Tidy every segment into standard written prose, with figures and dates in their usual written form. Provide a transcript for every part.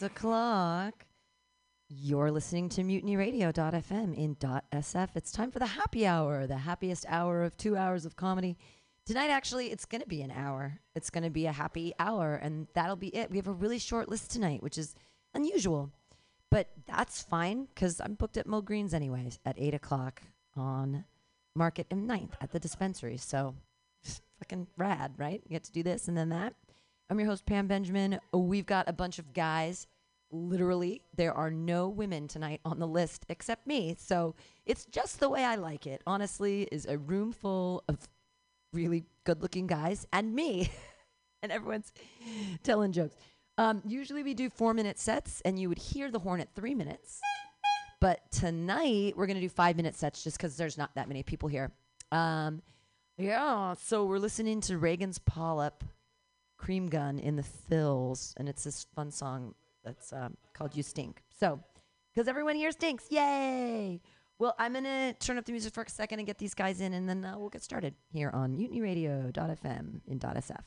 6 o'clock. You're listening to mutinyradio.fm in .sf. It's time for the happy hour, the happiest hour of 2 hours of comedy. Tonight, actually, it's going to be an hour. It's going to be a happy hour, and that'll be it. We have a really short list tonight, which is unusual. But that's fine, because I'm booked at Mo Green's anyways at 8 o'clock on Market and 9th at the dispensary. So fucking rad, right? You get to do this and then that. I'm your host, Pam Benjamin. We've got a bunch of guys. Literally, there are no women tonight on the list except me. So it's just the way I like it, honestly, is a room full of really good-looking guys and me. And everyone's telling jokes. Usually we do 4-minute sets, and you would hear the horn at 3 minutes. But tonight, we're going to do 5-minute sets just because there's not that many people here. Yeah, so we're listening to Reagan's Polyp, Cream Gun in the Fills, and it's this fun song that's called You Stink. So, because everyone here stinks. Yay! Well, I'm going to turn up the music for a second and get these guys in, and then we'll get started here on mutinyradio.fm in .sf.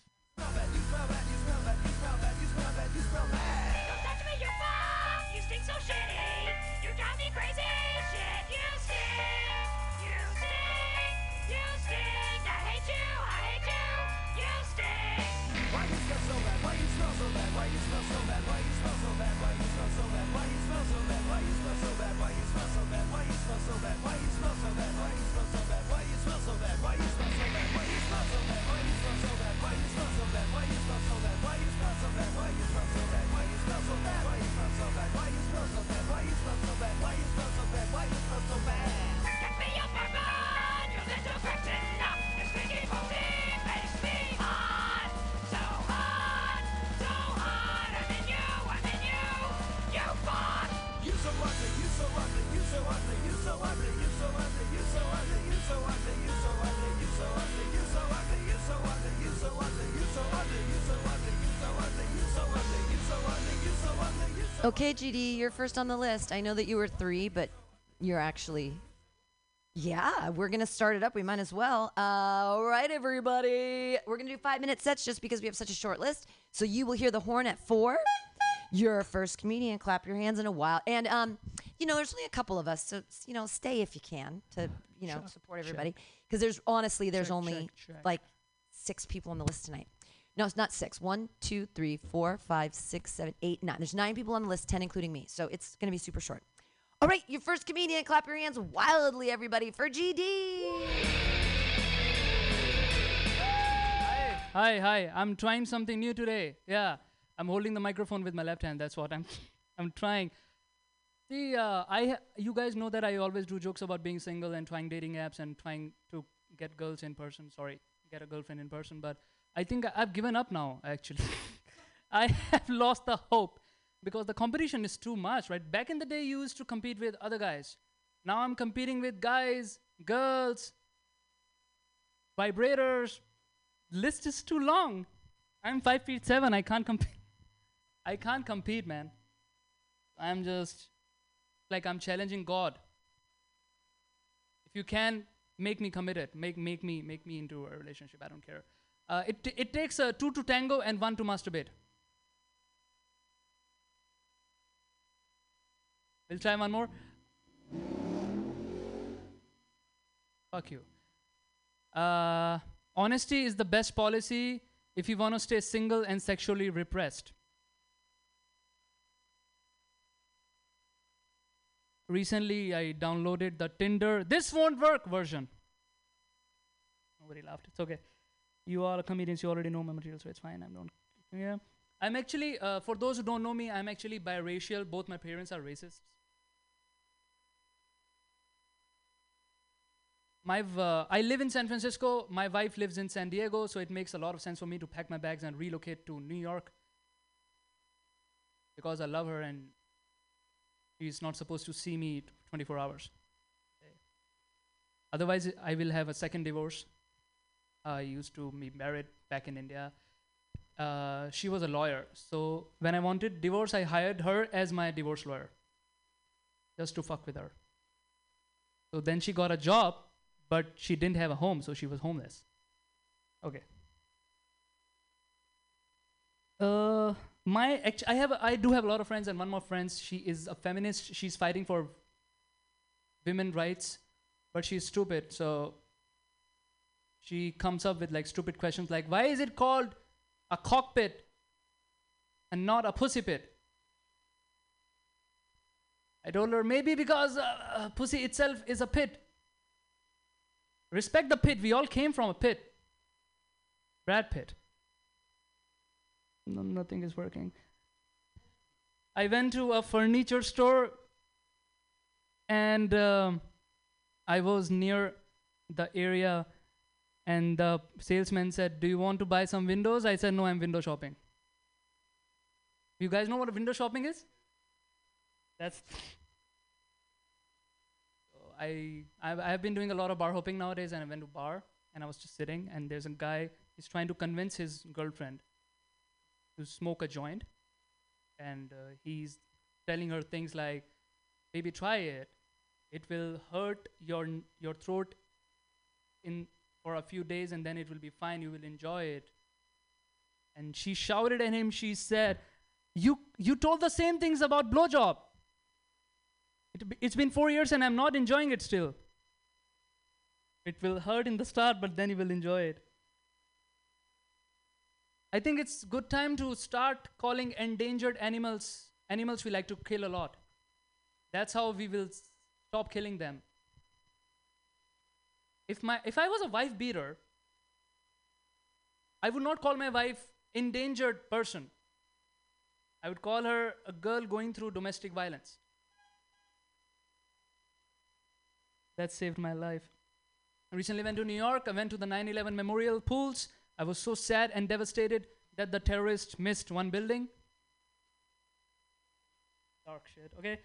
Okay, GD, you're first on the list. I know that you were 3, but you're actually... Yeah, we're going to start it up. We might as well. All right, everybody. We're going to do 5-minute sets just because we have such a short list. So you will hear the horn at 4. You're our first comedian. Clap your hands in a while. And, you know, there's only a couple of us. So, you know, stay if you can to, you know, support everybody. Because there's, honestly, there's only like 6 people on the list tonight. No, it's not 6. 1, 2, 3, 4, 5, 6, 7, 8, 9. There's 9 people on the list, 10 including me. So it's going to be super short. All right, your first comedian. Clap your hands wildly, everybody, for GD. Hi. I'm trying something new today. Yeah, I'm holding the microphone with my left hand. That's what I'm trying. See, you guys know that I always do jokes about being single and trying dating apps and trying to get girls in person. Sorry, get a girlfriend in person, but... I think I've given up now, actually. I have lost the hope because the competition is too much, right? Back in the day, you used to compete with other guys. Now I'm competing with guys, girls, vibrators. List is too long. I'm 5'7". I can't compete. I can't compete, man. I'm just like I'm challenging God. If you can, make me committed. Make me into a relationship. I don't care. It takes 2 to tango and 1 to masturbate. We'll try one more. Fuck you. Honesty is the best policy if you want to stay single and sexually repressed. Recently, I downloaded the Tinder "This Won't Work" version. Nobody laughed. It's okay. You are a comedian, you already know my material, so it's fine. I'm actually, for those who don't know me, I'm actually biracial. Both my parents are racists. I live in San Francisco. My wife lives in San Diego, so it makes a lot of sense for me to pack my bags and relocate to New York because I love her and she's not supposed to see me 24 hours. Okay. Otherwise, I will have a second divorce. I used to be married back in India. She was a lawyer. So when I wanted divorce, I hired her as my divorce lawyer just to fuck with her. So then she got a job, but she didn't have a home, so she was homeless. Okay. I do have a lot of friends, and one more friend, she is a feminist. She's fighting for women's rights, but she's stupid. So she comes up with like stupid questions like, why is it called a cockpit and not a pussy pit? I told her, maybe because pussy itself is a pit. Respect the pit. We all came from a pit. Brad Pitt. No, nothing is working. I went to a furniture store, and I was near the area, and the salesman said, do you want to buy some windows? I said, no, I'm window shopping. You guys know what window shopping is? That's I've been doing a lot of bar hopping nowadays, and I went to bar, and I was just sitting, and there's a guy, he's trying to convince his girlfriend to smoke a joint, and he's telling her things like, baby, try it. It will hurt your throat for a few days, and then it will be fine. You will enjoy it. And she shouted at him. She said, you told the same things about blowjob. It's been 4 years, and I'm not enjoying it still. It will hurt in the start, but then you will enjoy it. I think it's good time to start calling endangered animals we like to kill a lot. That's how we will stop killing them. If I was a wife beater, I would not call my wife endangered person. I would call her a girl going through domestic violence. That saved my life. I recently went to New York. I went to the 9/11 memorial pools. I was so sad and devastated that the terrorists missed one building. Dark shit, okay.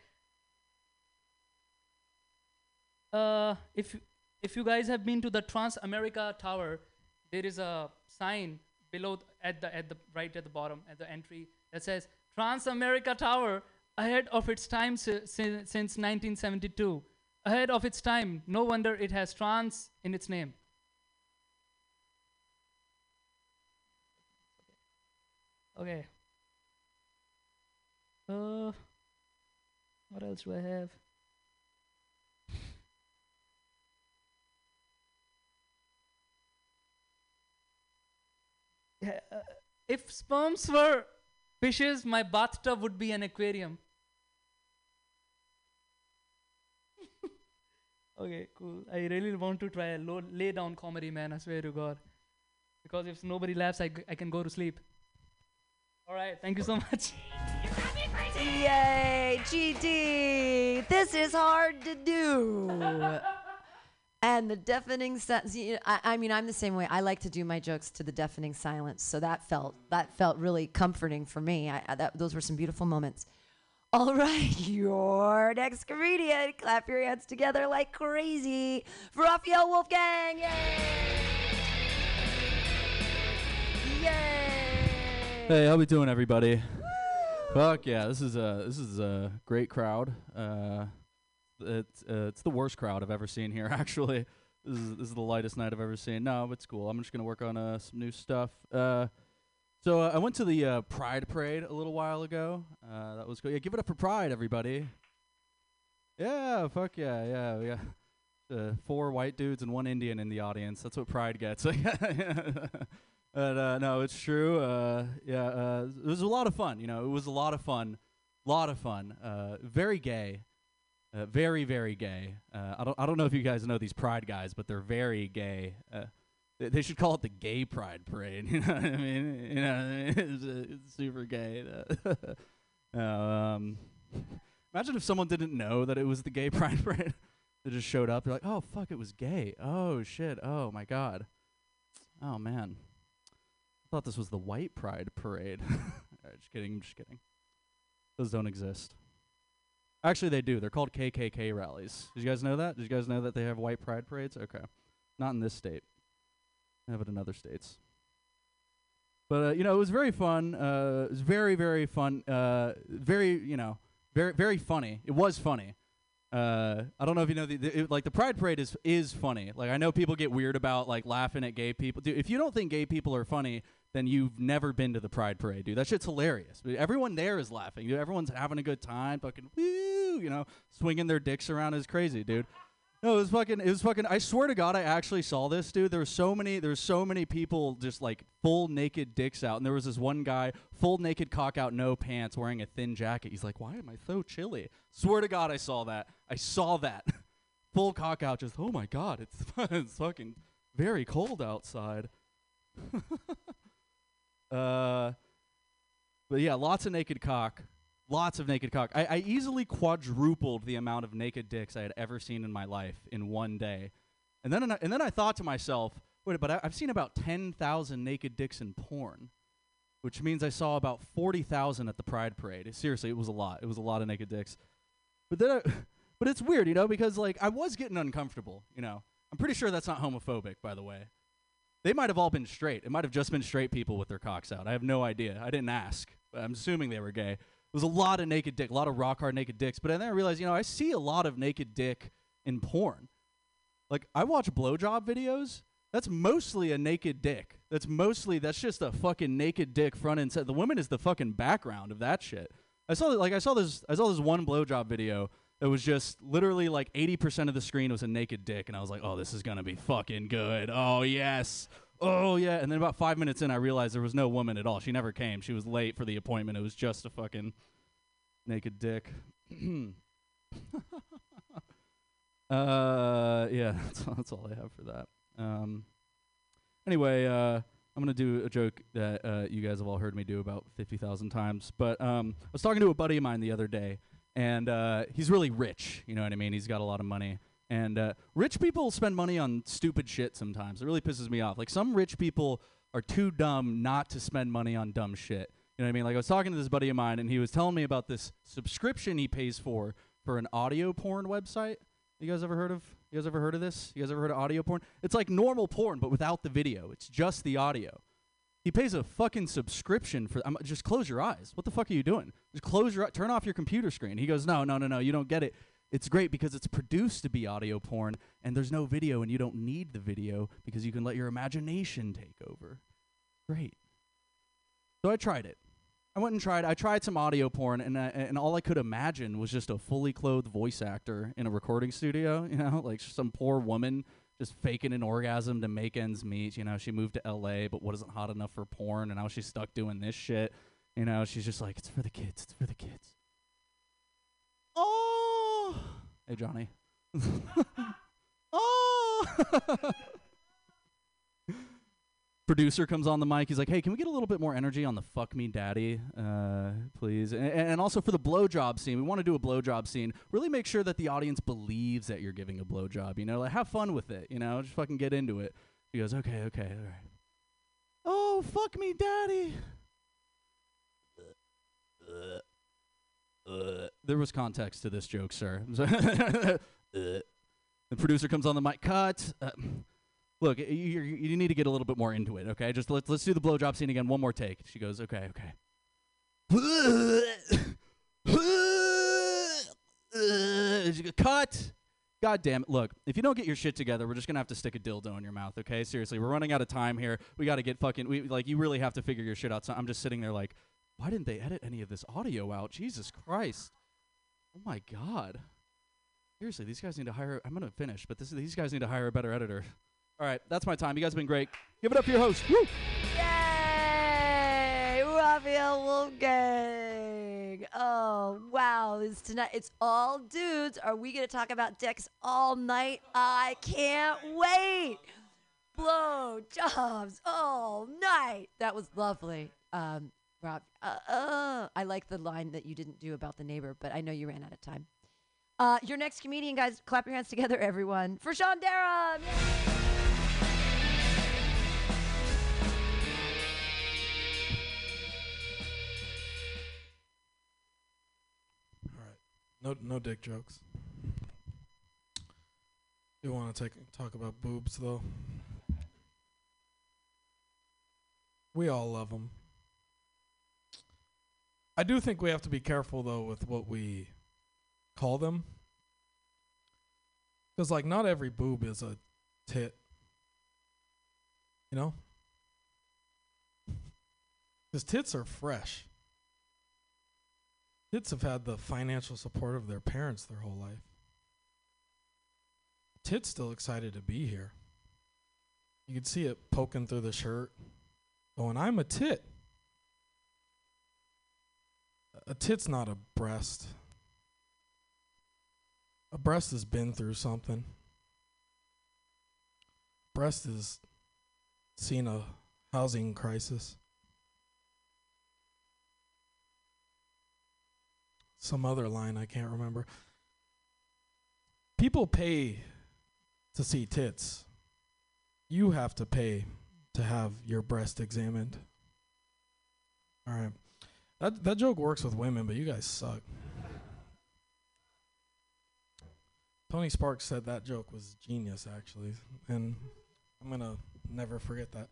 If you guys have been to the Trans-America Tower, there is a sign below at the right at the bottom at the entry that says Trans-America Tower, ahead of its time since 1972. Ahead of its time, no wonder it has trans in its name. Okay. What else do I have? Yeah, if sperms were fishes, my bathtub would be an aquarium. Okay, cool. I really want to try a lay-down comedy, man. I swear to God. Because if nobody laughs, I can go to sleep. All right, thank you so much. You got me crazy! Yay, GD! This is hard to do. And the deafening silence. I mean, I'm the same way. I like to do my jokes to the deafening silence, so that felt really comforting for me. Those were some beautiful moments. All right, your next comedian. Clap your hands together like crazy for Raphael Wolfgang. Yay! Yay! Hey, how we doing, everybody? Woo! Fuck yeah, this is a great crowd. It's the worst crowd I've ever seen here, actually. This is the lightest night I've ever seen. No, it's cool. I'm just gonna work on some new stuff. So I went to the Pride Parade a little while ago. That was cool. Yeah, give it up for Pride, everybody. Yeah, fuck yeah. 4 white dudes and 1 Indian in the audience. That's what Pride gets. But no, it's true. It was a lot of fun. It was a lot of fun. Very gay. Very, very gay. I don't know if you guys know these Pride guys, but they're very gay. They should call it the Gay Pride Parade. You know what I mean? It's super gay. Imagine if someone didn't know that it was the Gay Pride Parade. They just showed up. They're like, oh fuck, it was gay. Oh shit. Oh my god. Oh man. I thought this was the White Pride Parade. Right, just kidding, Those don't exist. Actually, they do. They're called KKK rallies. Did you guys know that? Did you guys know that they have White Pride Parades? Okay. Not in this state. They have it in other states. But, it was very fun. It was very, very fun. Very, very funny. It was funny. I don't know if you know, the Pride Parade is funny. Like, I know people get weird about, like, laughing at gay people. Dude, if you don't think gay people are funny, then you've never been to the Pride Parade, dude. That shit's hilarious. Everyone there is laughing. Dude. Everyone's having a good time, fucking woo, you know, swinging their dicks around is crazy, dude. No, it was fucking, I swear to God, I actually saw this, dude. There were so many people just like full naked dicks out. And there was this one guy, full naked cock out, no pants, wearing a thin jacket. He's like, why am I so chilly? Swear to God, I saw that. Full cock out, just, oh my God, it's fucking very cold outside. But yeah, lots of naked cock. Lots of naked cock. I easily quadrupled the amount of naked dicks I had ever seen in my life in one day. And then I thought to myself, wait, but I've seen about 10,000 naked dicks in porn, which means I saw about 40,000 at the Pride Parade. Seriously, it was a lot. It was a lot of naked dicks. But it's weird, you know, because, like, I was getting uncomfortable, you know. I'm pretty sure that's not homophobic, by the way. They might have all been straight. It might have just been straight people with their cocks out. I have no idea. I didn't ask. I'm assuming they were gay. It was a lot of naked dick, a lot of rock hard naked dicks. But then I realized, you know, I see a lot of naked dick in porn. Like, I watch blowjob videos. That's mostly a naked dick. That's just a fucking naked dick front and set. The woman is the fucking background of that shit. I saw this one blowjob video that was just literally like 80% of the screen was a naked dick. And I was like, oh, this is going to be fucking good. Oh, yes. Oh, yeah. And then about 5 minutes in, I realized there was no woman at all. She never came. She was late for the appointment. It was just a fucking naked dick. Yeah, that's all I have for that. Anyway, I'm going to do a joke that you guys have all heard me do about 50,000 times. But I was talking to a buddy of mine the other day, and he's really rich. You know what I mean? He's got a lot of money. And rich people spend money on stupid shit sometimes. It really pisses me off. Like, some rich people are too dumb not to spend money on dumb shit. You know what I mean? Like, I was talking to this buddy of mine, and he was telling me about this subscription he pays for an audio porn website. You guys ever heard of this? You guys ever heard of audio porn? It's like normal porn, but without the video. It's just the audio. He pays a fucking subscription for. Just close your eyes. What the fuck are you doing? Just close your eyes. Turn off your computer screen. He goes, no, you don't get it. It's great because it's produced to be audio porn, and there's no video, and you don't need the video because you can let your imagination take over. Great. So I tried it. I tried some audio porn, and all I could imagine was just a fully clothed voice actor in a recording studio, you know, like some poor woman just faking an orgasm to make ends meet. You know, she moved to L.A., but wasn't hot enough for porn, and now she's stuck doing this shit. You know, she's just like, it's for the kids. Oh! Hey, Johnny. Oh! Producer comes on the mic. He's like, hey, can we get a little bit more energy on the fuck me daddy, please? And also for the blowjob scene, we want to do a blowjob scene. Really make sure that the audience believes that you're giving a blowjob, you know? Like, have fun with it, you know? Just fucking get into it. He goes, okay, all right. Oh, fuck me daddy. There was context to this joke, sir. The producer comes on the mic. Cut. Look, you need to get a little bit more into it, okay? Just let's do the blowjob scene again. One more take. She goes, okay. Cut. God damn it. Look, if you don't get your shit together, we're just going to have to stick a dildo in your mouth, okay? Seriously, we're running out of time here. We got to get you really have to figure your shit out. So I'm just sitting there like, why didn't they edit any of this audio out? Jesus Christ. Oh, my God. Seriously, these guys need to hire... I'm going to finish, but these guys need to hire a better editor. All right, that's my time. You guys have been great. Give it up for your host. Woo! Yay! Raphael Wolfgang. Oh, wow. Tonight, it's all dudes. Are we going to talk about dicks all night? I can't wait. Blow jobs all night. That was lovely. Rob, I like the line that you didn't do about the neighbor, but I know you ran out of time. Your next comedian, guys, clap your hands together, everyone, for Sean Dara. All right, no dick jokes. You want to talk about boobs, though? We all love them. I do think we have to be careful, though, with what we call them. Because, like, not every boob is a tit. You know? His tits are fresh. Tits have had the financial support of their parents their whole life. Tits still excited to be here. You could see it poking through the shirt. Oh, and I'm a tit. A tit's not a breast. A breast has been through something. Breast has seen a housing crisis. Some other line I can't remember. People pay to see tits. You have to pay to have your breast examined. All right. That joke works with women, but you guys suck. Tony Sparks said that joke was genius, actually, and I'm going to never forget that.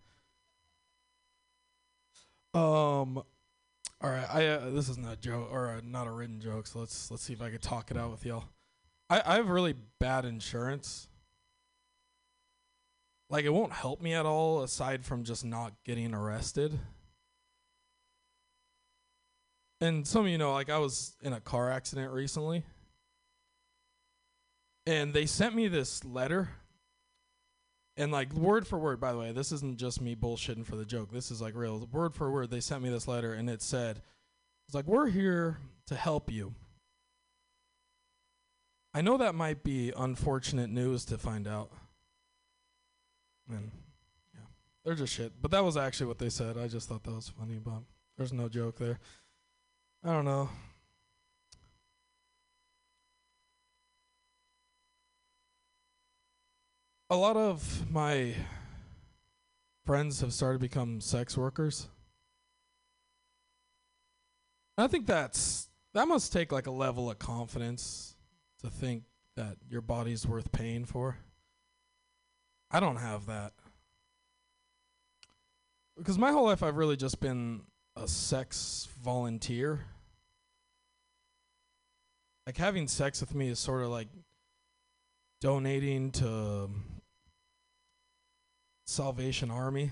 All right, this is not a joke, or not a written joke, so let's see if I can talk it out with y'all. I have really bad insurance. Like, it won't help me at all, aside from just not getting arrested. And some of you know, like, I was in a car accident recently. And they sent me this letter. And, like, word for word, by the way, this isn't just me bullshitting for the joke. This is, like, real. Word for word, they sent me this letter, and it said, it's like, we're here to help you. I know that might be unfortunate news to find out. And, yeah, they're just shit. But that was actually what they said. I just thought that was funny, but there's no joke there. I don't know. A lot of my friends have started to become sex workers. I think that must take like a level of confidence to think that your body's worth paying for. I don't have that. Because my whole life I've really just been a sex volunteer. Like, having sex with me is sort of like donating to Salvation Army.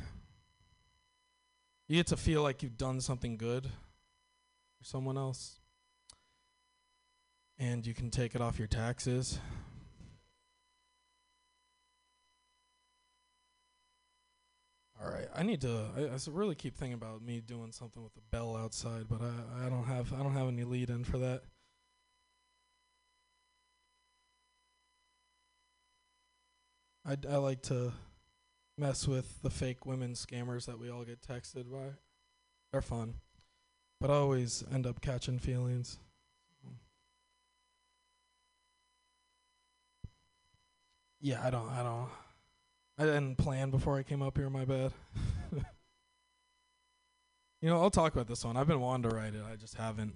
You get to feel like you've done something good for someone else. And you can take it off your taxes. All right, I need to. I really keep thinking about me doing something with the bell outside, but I don't have any lead in for that. I like to mess with the fake women scammers that we all get texted by. They're fun, but I always end up catching feelings. Yeah, I didn't plan before I came up here, my bad. You know, I'll talk about this one. I've been wanting to write it. I just haven't.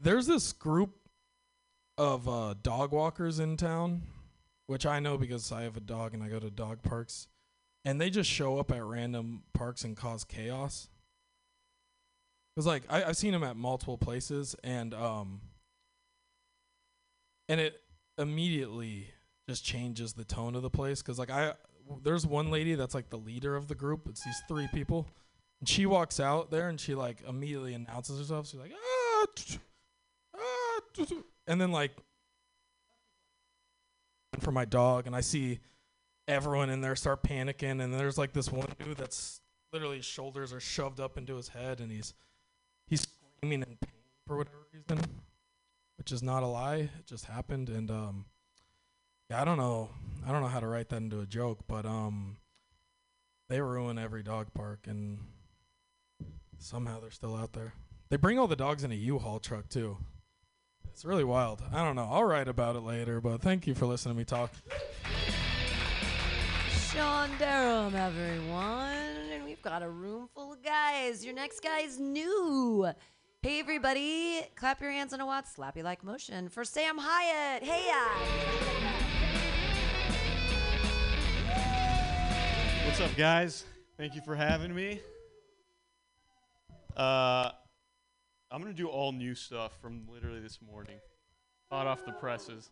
There's this group of dog walkers in town, which I know because I have a dog and I go to dog parks. And they just show up at random parks and cause chaos. Because, like, I've seen them at multiple places, and it immediately just changes the tone of the place. Because, like, there's one lady that's, like, the leader of the group. It's these three people. And she walks out there, and she, like, immediately announces herself. She's like, ah! And then, like, for my dog, and I see everyone in there start panicking, and there's like this one dude that's literally his shoulders are shoved up into his head, and he's screaming in pain for whatever reason, which is not a lie, it just happened. And yeah, I don't know how to write that into a joke, but they ruin every dog park, and somehow they're still out there. They bring all the dogs in a U-Haul truck too. It's really wild. I don't know. I'll write about it later, but thank you for listening to me talk. Sean Dara, everyone. And we've got a room full of guys. Your next guy is new. Hey, everybody. Clap your hands in a what? Slappy like motion for Sam Hyatt. Hey, ya. What's up, guys? Thank you for having me. I'm going to do all new stuff from literally this morning. Hot off the presses.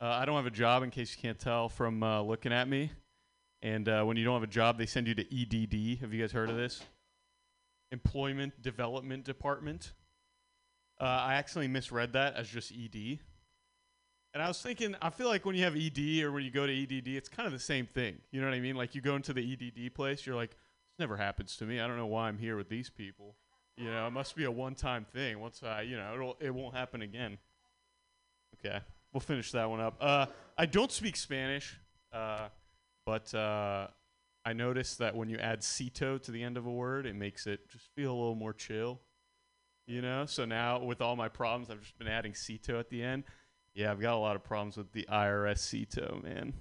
I don't have a job, in case you can't tell from looking at me. And when you don't have a job, they send you to EDD. Have you guys heard of this? Employment Development Department. I accidentally misread that as just ED. And I was thinking, I feel like when you have ED or when you go to EDD, it's kind of the same thing. You know what I mean? Like you go into the EDD place, you're like, this never happens to me. I don't know why I'm here with these people. You know, it must be a one-time thing. Once I, you know, it won't happen again. Okay, we'll finish that one up. I don't speak Spanish, but I noticed that when you add cito to the end of a word, it makes it just feel a little more chill. You know, so now with all my problems, I've just been adding cito at the end. Yeah, I've got a lot of problems with the IRS cito, man.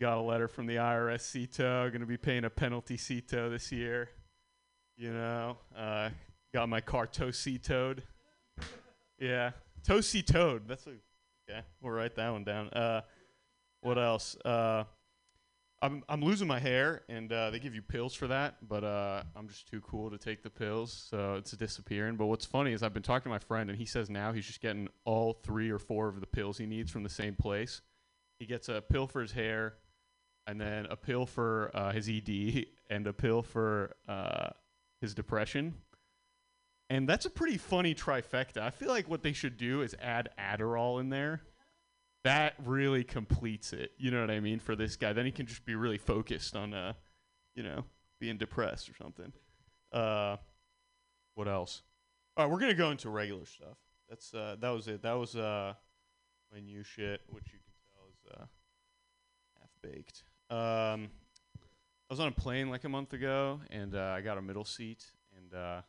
Got a letter from the IRS cito, going to be paying a penalty cito this year. You know, got my car tow-citoed. Yeah, tow-citoed. That's okay. We'll write that one down. What else? I'm losing my hair, and they give you pills for that, but I'm just too cool to take the pills, so it's disappearing. But what's funny is I've been talking to my friend, and he says now he's just getting all 3 or 4 of the pills he needs from the same place. He gets a pill for his hair, and then a pill for his ED, and a pill for his depression. And that's a pretty funny trifecta. I feel like what they should do is add Adderall in there. That really completes it. You know what I mean? For this guy. Then he can just be really focused on, you know, being depressed or something. What else? All right, we're going to go into regular stuff. That was it. That was my new shit, which you can tell is half-baked. I was on a plane like a month ago, and I got a middle seat. And I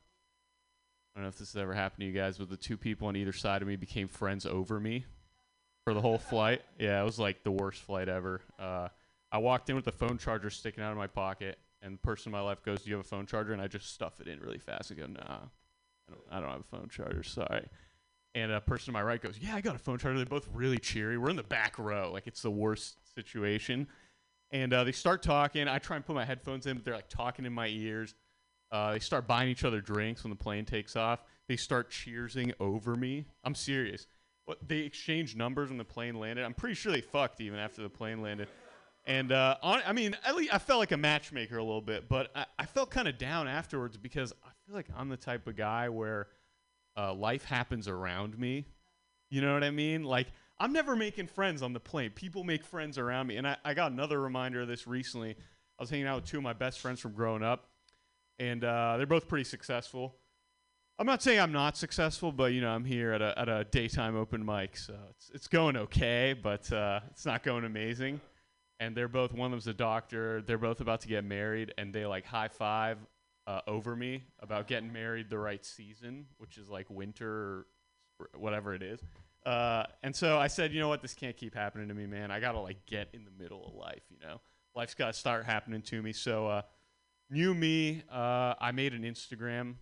don't know if this has ever happened to you guys, but the two people on either side of me became friends over me. For the whole flight. Yeah, it was like the worst flight ever. I walked in with the phone charger sticking out of my pocket, and the person to my left goes, "Do you have a phone charger?" And I just stuff it in really fast and go, "Nah, I don't have a phone charger, sorry." And a person to my right goes, "Yeah, I got a phone charger." They're both really cheery. We're in the back row. Like, it's the worst situation. And they start talking. I try and put my headphones in, but they're like talking in my ears. They start buying each other drinks when the plane takes off. They start cheersing over me. I'm serious. They exchanged numbers when the plane landed. I'm pretty sure they fucked even after the plane landed. And, I mean, at least I felt like a matchmaker a little bit, but I felt kind of down afterwards because I feel like I'm the type of guy where life happens around me. You know what I mean? Like, I'm never making friends on the plane. People make friends around me. And I got another reminder of this recently. I was hanging out with two of my best friends from growing up, and they're both pretty successful. I'm not saying I'm not successful, but, you know, I'm here at a daytime open mic, so it's going okay, but it's not going amazing. And they're both, one of them's a doctor, they're both about to get married, and they, like, high-five over me about getting married the right season, which is, like, winter or whatever it is. And so I said, you know what, this can't keep happening to me, man. I got to, like, get in the middle of life, you know. Life's got to start happening to me. So new me, I made an Instagram.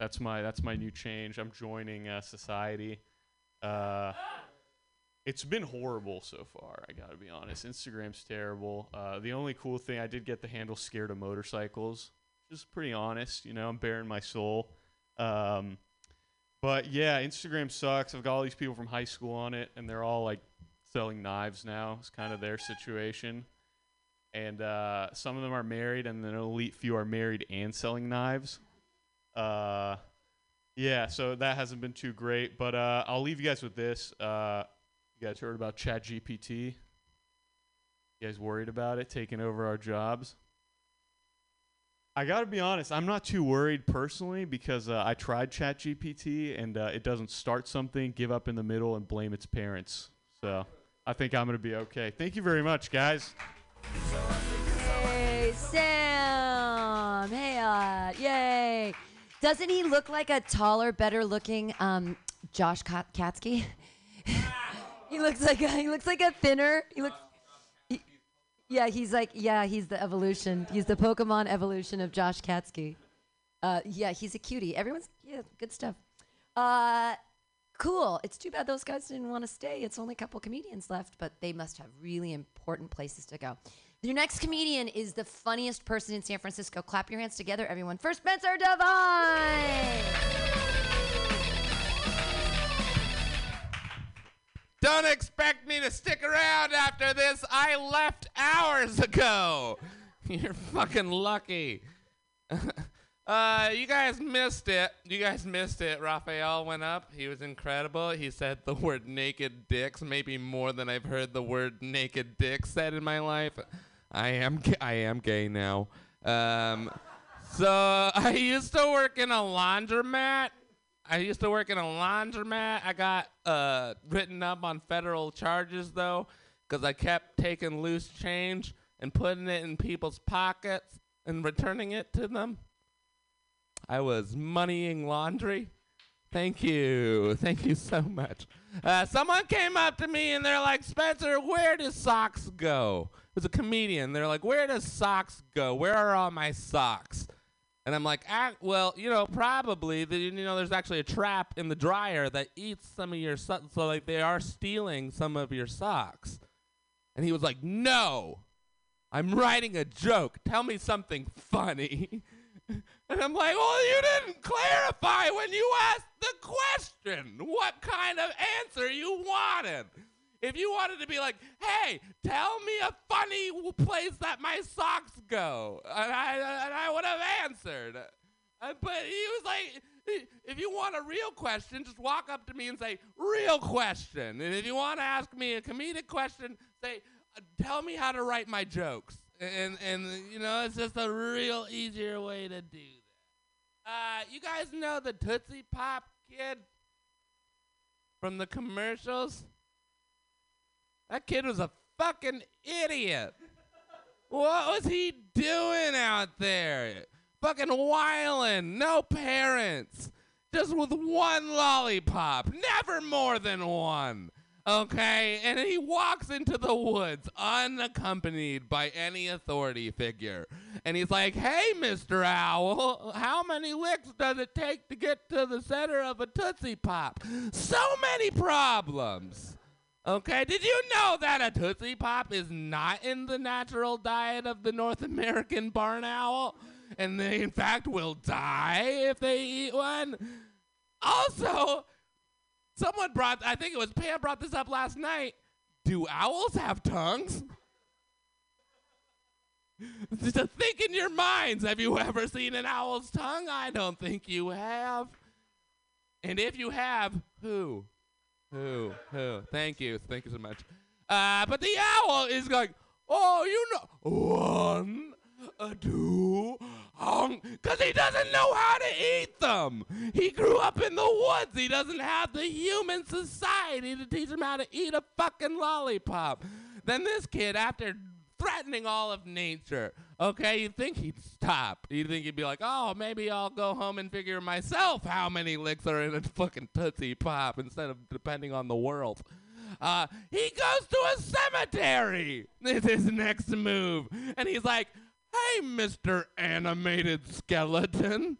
That's my new change. I'm joining society. It's been horrible so far, I gotta be honest. Instagram's terrible. The only cool thing, I did get the handle Scared of Motorcycles. Just pretty honest, you know, I'm bearing my soul. But yeah, Instagram sucks. I've got all these people from high school on it, and they're all like selling knives now. It's kind of their situation. And some of them are married, and an elite few are married and selling knives. Yeah, so that hasn't been too great, but I'll leave you guys with this. You guys heard about ChatGPT? You guys worried about it taking over our jobs? I gotta be honest, I'm not too worried personally because I tried ChatGPT and it doesn't start something, give up in the middle, and blame its parents. So I think I'm gonna be okay. Thank you very much, guys. Hey, Sam Hyatt, yay! Doesn't he look like a taller, better-looking Josh Katsky? He looks like a thinner. He's the evolution. He's the Pokemon evolution of Josh Katsky. Yeah, he's a cutie. Good stuff. Cool. It's too bad those guys didn't want to stay. It's only a couple comedians left, but they must have really important places to go. Your next comedian is the funniest person in San Francisco. Clap your hands together, everyone. For Spencer Devine! Don't expect me to stick around after this. I left hours ago. You're fucking lucky. You guys missed it. You guys missed it. Raphael went up. He was incredible. He said the word naked dicks, maybe more than I've heard the word naked dick said in my life. I am gay now. So I used to work in a laundromat. I got written up on federal charges, though, because I kept taking loose change and putting it in people's pockets and returning it to them. I was moneying laundry. Thank you. Thank you so much. Someone came up to me and they're like, Spencer, where do socks go? It was a comedian. They're like, where do socks go? Where are all my socks? And I'm like, well, you know, probably, there's actually a trap in the dryer that eats some of your socks. So, like, they are stealing some of your socks. And he was like, no, I'm writing a joke. Tell me something funny. And I'm like, well, you didn't clarify when you asked the question what kind of answer you wanted. If you wanted to be like, hey, tell me a funny place that my socks go, and I would have answered. But he was like, if you want a real question, just walk up to me and say, real question. And if you want to ask me a comedic question, say, tell me how to write my jokes. And it's just a real easier way to do that. You guys know the Tootsie Pop kid from the commercials? That kid was a fucking idiot. What was he doing out there? Fucking wildin', no parents, just with one lollipop, never more than one. Okay, and he walks into the woods unaccompanied by any authority figure. And he's like, hey, Mr. Owl, how many licks does it take to get to the center of a Tootsie Pop? So many problems. Okay, did you know that a Tootsie Pop is not in the natural diet of the North American barn owl? And they, in fact, will die if they eat one? Also, someone brought, I think it was Pam brought this up last night. Do owls have tongues? Just to think in your minds, have you ever seen an owl's tongue? I don't think you have. And if you have, who? Thank you so much. But the owl is like, oh, you know, one, a two, because he doesn't know how to eat them. He grew up in the woods. He doesn't have the human society to teach him how to eat a fucking lollipop. Then this kid, after threatening all of nature, okay, you'd think he'd stop. You'd think he'd be like, oh, maybe I'll go home and figure myself how many licks are in a fucking Tootsie Pop instead of depending on the world. He goes to a cemetery. It's his next move. And he's like, hey, Mr. Animated Skeleton.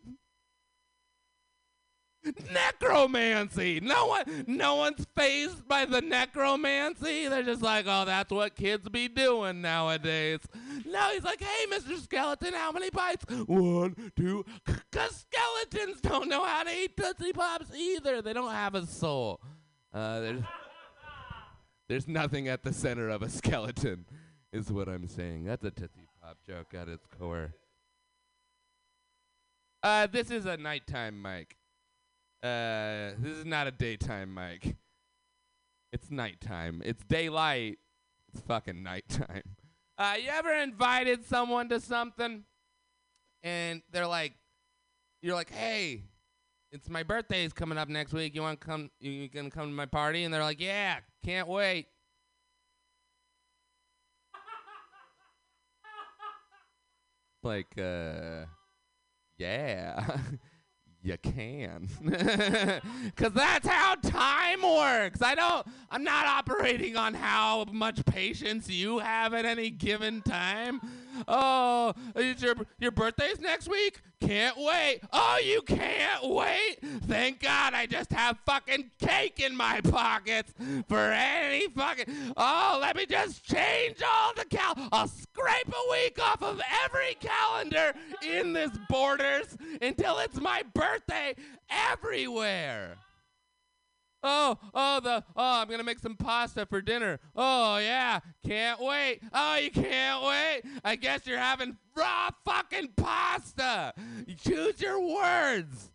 Necromancy. No one's phased by the necromancy. They're just like, oh, that's what kids be doing nowadays. No, he's like, hey, Mr. Skeleton, how many bites? One, two. Because skeletons don't know how to eat Tootsie Pops either. They don't have a soul. There's nothing at the center of a skeleton, is what I'm saying. That's a Tootsie Pop joke at its core. This is a nighttime mic. This is not a daytime mic. It's nighttime. It's daylight. It's fucking nighttime. You ever invited someone to something and they're like, you're like, hey, it's my birthday's coming up next week. You gonna come to my party? And they're like, yeah, can't wait. Like, yeah. You can, because that's how time works. I'm not operating on how much patience you have at any given time. Oh, your birthday's next week? Can't wait. Oh, you can't wait? Thank God I just have fucking cake in my pockets for any fucking, oh, let me just change all the I'll scrape a week off of every calendar in this Borders until it's my birthday everywhere. I'm going to make some pasta for dinner. Oh, yeah. Can't wait. Oh, you can't wait? I guess you're having raw fucking pasta. You choose your words.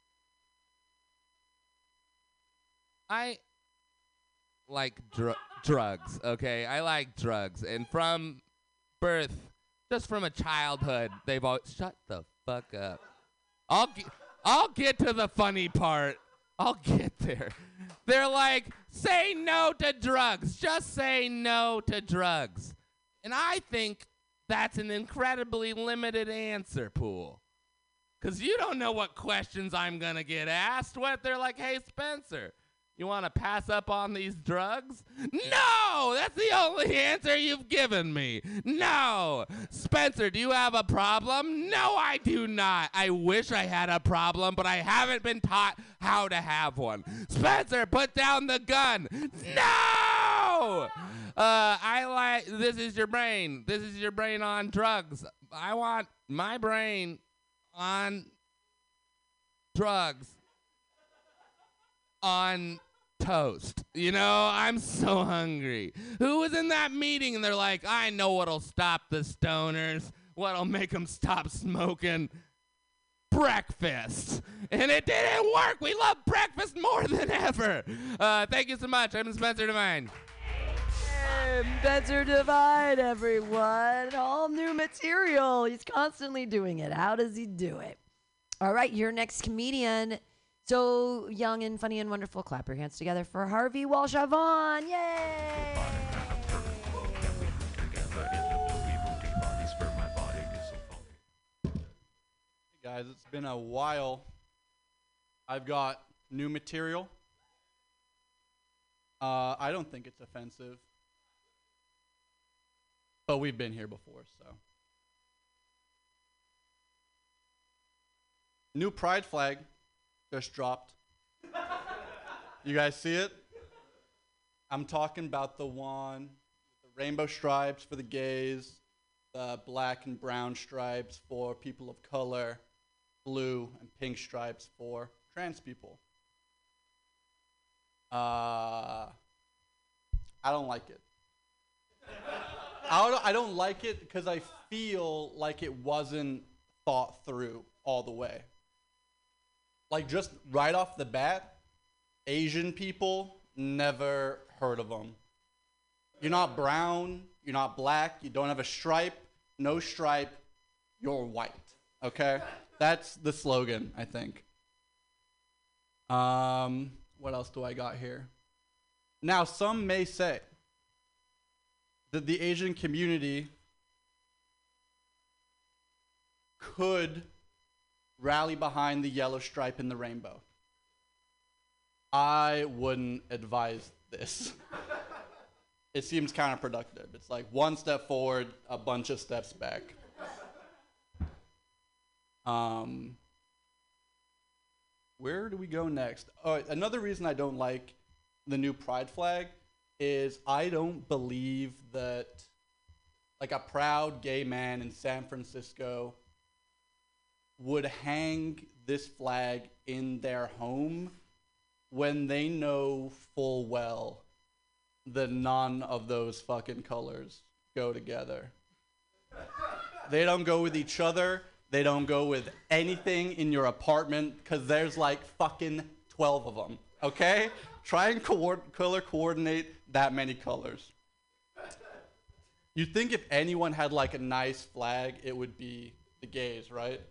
I like drugs, okay? I like drugs. And from birth, just from a childhood, they've always... Shut the fuck up. I'll get to the funny part. I'll get there. They're like, say no to drugs. Just say no to drugs. And I think that's an incredibly limited answer pool. Because you don't know what questions I'm going to get asked. What? They're like, hey, Spencer, you want to pass up on these drugs? No! That's the only answer you've given me. No! Spencer, do you have a problem? No, I do not. I wish I had a problem, but I haven't been taught how to have one. Spencer, put down the gun. No! This is your brain. This is your brain on drugs. I want my brain on drugs. On toast. You know, I'm so hungry. Who was in that meeting and they're like, I know what'll stop the stoners, what'll make them stop smoking. Breakfast. And it didn't work. We love breakfast more than ever. Thank you so much. I'm Spencer Devine. Hey, Spencer Devine, everyone. All new material. He's constantly doing it. How does he do it? All right, your next comedian. So young and funny and wonderful. Clap your hands together for Harvey Walshavon. Yay! Hey guys, it's been a while. I've got new material. I don't think it's offensive. But we've been here before, so. New pride flag. Just dropped. You guys see it? I'm talking about the one, the rainbow stripes for the gays, the black and brown stripes for people of color, blue and pink stripes for trans people. I don't like it. I don't like it because I feel like it wasn't thought through all the way. Like, just right off the bat, Asian people, never heard of them. You're not brown, you're not black, you don't have a stripe, no stripe, you're white, okay? That's the slogan, I think. What else do I got here? Now, some may say that the Asian community could rally behind the yellow stripe and the rainbow. I wouldn't advise this. It seems counterproductive. It's like one step forward, a bunch of steps back. Where do we go next? Oh, another reason I don't like the new pride flag is I don't believe that like a proud gay man in San Francisco would hang this flag in their home when they know full well that none of those fucking colors go together. They don't go with each other. They don't go with anything in your apartment because there's like fucking 12 of them, okay? Try and color coordinate that many colors. You'd think if anyone had like a nice flag, it would be the gays, right?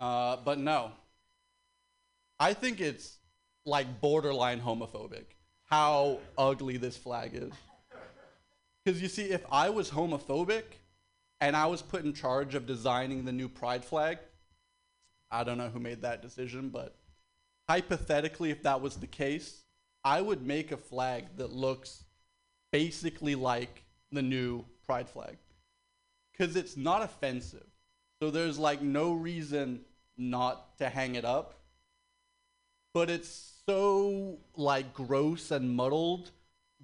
But no, I think it's like borderline homophobic, how ugly this flag is. Because you see, if I was homophobic and I was put in charge of designing the new pride flag, I don't know who made that decision, but hypothetically, if that was the case, I would make a flag that looks basically like the new pride flag. Because it's not offensive. So there's like no reason not to hang it up, but it's so like gross and muddled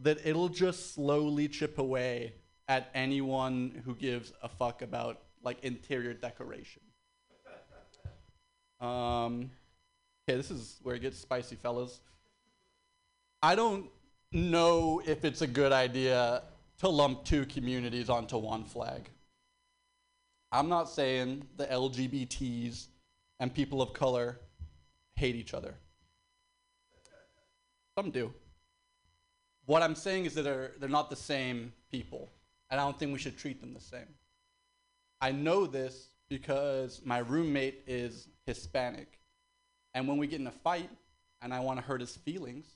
that it'll just slowly chip away at anyone who gives a fuck about like interior decoration. Okay, this is where it gets spicy, fellas. I don't know if it's a good idea to lump two communities onto one flag. I'm not saying the LGBTs and people of color hate each other. Some do. What I'm saying is that they're not the same people, and I don't think we should treat them the same. I know this because my roommate is Hispanic, and when we get in a fight and I want to hurt his feelings,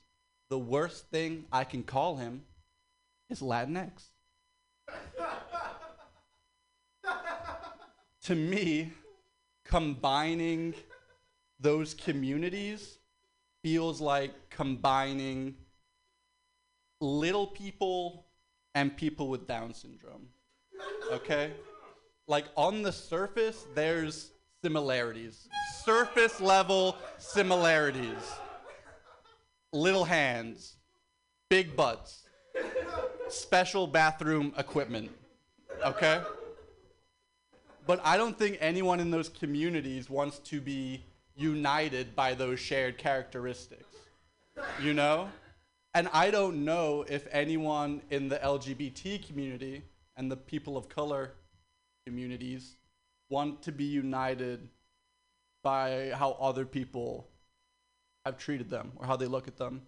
the worst thing I can call him is Latinx. To me, combining those communities feels like combining little people and people with Down syndrome, okay? Like on the surface, there's similarities. Surface level similarities. Little hands, big butts, special bathroom equipment, okay? But I don't think anyone in those communities wants to be united by those shared characteristics, you know? And I don't know if anyone in the LGBT community and the people of color communities want to be united by how other people have treated them or how they look at them.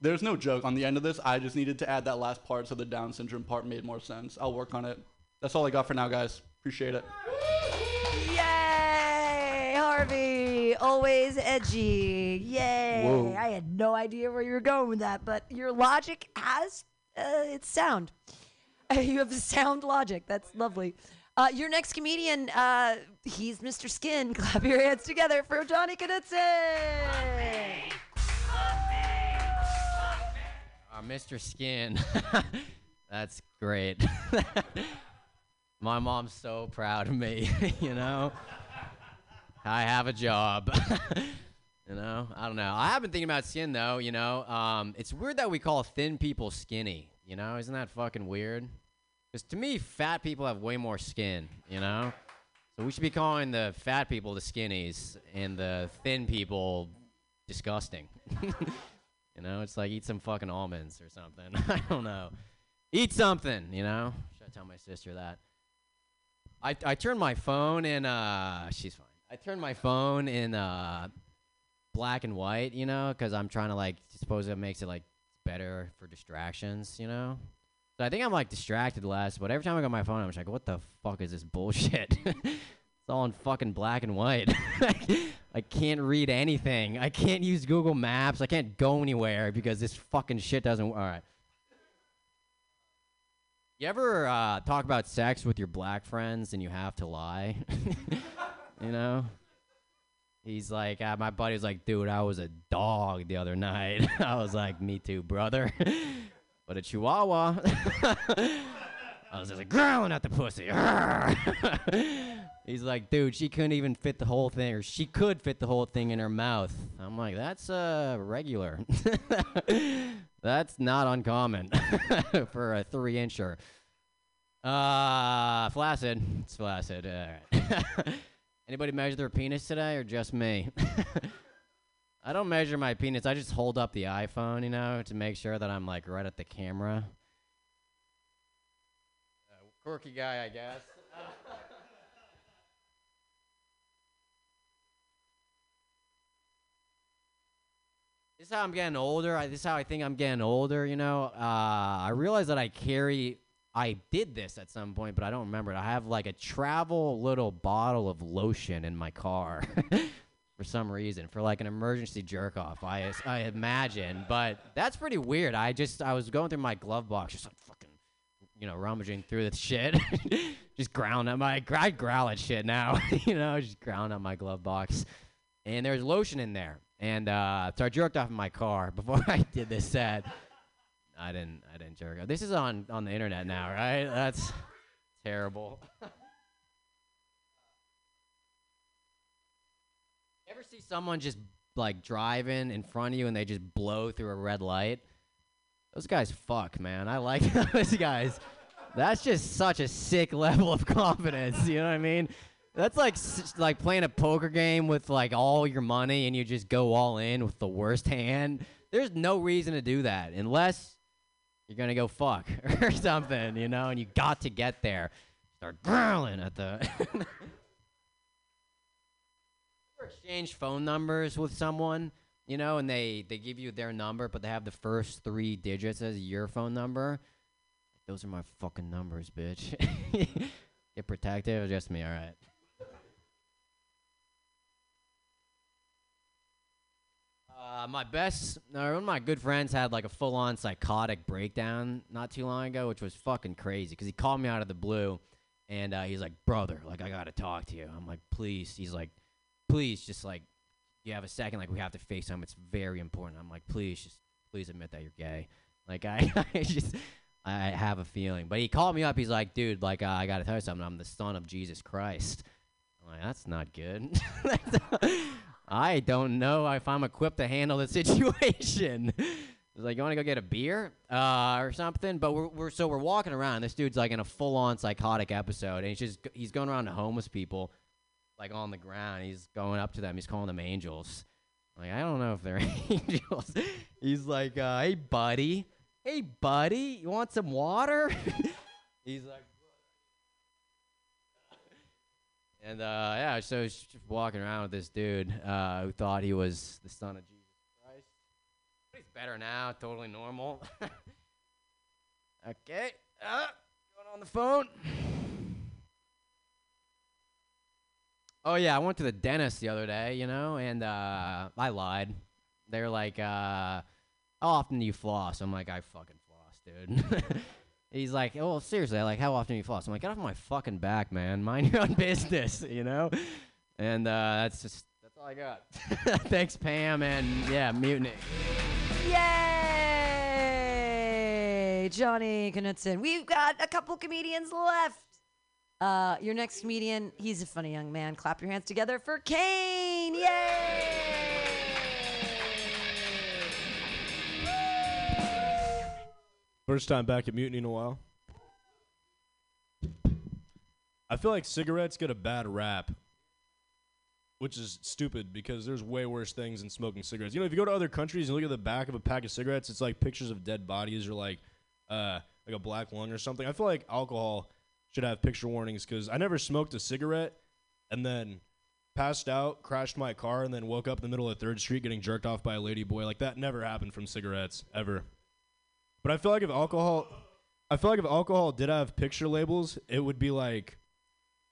There's no joke on the end of this. I just needed to add that last part so the Down syndrome part made more sense. I'll work on it. That's all I got for now, guys. Appreciate it. Yay, Harvey. Always edgy. Yay. Whoa. I had no idea where you were going with that, but your logic has its sound. You have sound logic. That's lovely. Your next comedian, he's Mr. Skin. Clap your hands together for Johnny Knudsen. Mr. Skin. That's great. My mom's so proud of me, you know? I have a job, you know? I don't know. I have been thinking about skin, though, you know? It's weird that we call thin people skinny, you know? Isn't that fucking weird? Because to me, fat people have way more skin, you know? So we should be calling the fat people the skinnies and the thin people disgusting. You know? It's like, eat some fucking almonds or something. I don't know. Eat something, you know? Should I tell my sister that? I turned my phone in, she's fine. I turned my phone in black and white, you know, because I'm trying to, like, suppose it makes it, like, better for distractions, you know? So I think I'm, like, distracted less, but every time I go on my phone, I'm just like, what the fuck is this bullshit? It's all in fucking black and white. I can't read anything. I can't use Google Maps. I can't go anywhere because this fucking shit doesn't work. All right. You ever talk about sex with your black friends and you have to lie? You know? He's like, my buddy's like, dude, I was a dog the other night. I was like, me too, brother. But a chihuahua. I was just like, growling at the pussy. He's like, dude, she couldn't even fit the whole thing, or she could fit the whole thing in her mouth. I'm like, that's regular. That's not uncommon for a 3-incher. Flaccid. It's flaccid. All right. Anybody measure their penis today or just me? I don't measure my penis. I just hold up the iPhone, you know, to make sure that I'm, like, right at the camera. Quirky guy, I guess. This is how I'm getting older. This is how I think I'm getting older, you know. I realize that I did this at some point, but I don't remember it. I have like a travel little bottle of lotion in my car for some reason, for like an emergency jerk-off, I imagine. But that's pretty weird. I was going through my glove box, just like fucking, you know, rummaging through this shit. Just growling at I growl at shit now, you know, just growling at my glove box. And there's lotion in there. And so I jerked off in my car before I did this set. I didn't jerk off. This is on the internet now, right? That's terrible. Ever see someone just like driving in front of you and they just blow through a red light? Those guys fuck, man. I like those guys. That's just such a sick level of confidence, you know what I mean? That's like playing a poker game with like all your money and you just go all in with the worst hand. There's no reason to do that unless you're going to go fuck or something, you know, and you got to get there. Start growling at the... Exchange phone numbers with someone, you know, and they give you their number, but they have the first three digits as your phone number. Those are my fucking numbers, bitch. Get protective or just me, all right. One of my good friends had like a full-on psychotic breakdown not too long ago, which was fucking crazy because he called me out of the blue, and he's like, brother, like, I got to talk to you. I'm like, please. He's like, please, just like, you have a second, like, we have to FaceTime. It's very important. I'm like, please admit that you're gay. Like, I have a feeling. But he called me up. He's like, dude, like, I got to tell you something. I'm the son of Jesus Christ. I'm like, that's not good. I don't know if I'm equipped to handle the situation. He's like, you want to go get a beer or something? But we're walking around. This dude's like in a full-on psychotic episode, and he's going around to homeless people, like on the ground. He's going up to them. He's calling them angels. Like, I don't know if they're angels. He's like, hey buddy, you want some water? He's like. And, yeah, so he's just walking around with this dude who thought he was the son of Jesus Christ. But he's better now, totally normal. Okay. Going on the phone. Oh, yeah, I went to the dentist the other day, you know, and I lied. They were like, how often do you floss? I'm like, I fucking floss, dude. He's like, oh, well, seriously, like, how often do you floss? I'm like, get off my fucking back, man. Mind your own business, you know? And that's all I got. Thanks, Pam, and, yeah, Mutiny. Yay! Johnny Knudsen. We've got a couple comedians left. Your next comedian, he's a funny young man. Clap your hands together for Kane! Yay! First time back at Mutiny in a while. I feel like cigarettes get a bad rap, which is stupid because there's way worse things than smoking cigarettes. You know, if you go to other countries and look at the back of a pack of cigarettes, it's like pictures of dead bodies or like a black lung or something. I feel like alcohol should have picture warnings because I never smoked a cigarette and then passed out, crashed my car, and then woke up in the middle of 3rd Street getting jerked off by a lady boy. Like, that never happened from cigarettes, ever. But I feel like if alcohol did have picture labels, it would be like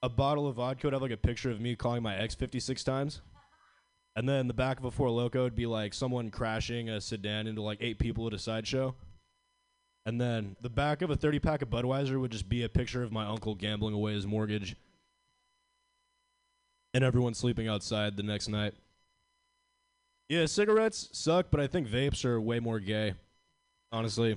a bottle of vodka would have like a picture of me calling my ex 56 times. And then the back of a Four Loko would be like someone crashing a sedan into like 8 people at a sideshow. And then the back of a 30 pack of Budweiser would just be a picture of my uncle gambling away his mortgage. And everyone sleeping outside the next night. Yeah, cigarettes suck, but I think vapes are way more gay. Honestly,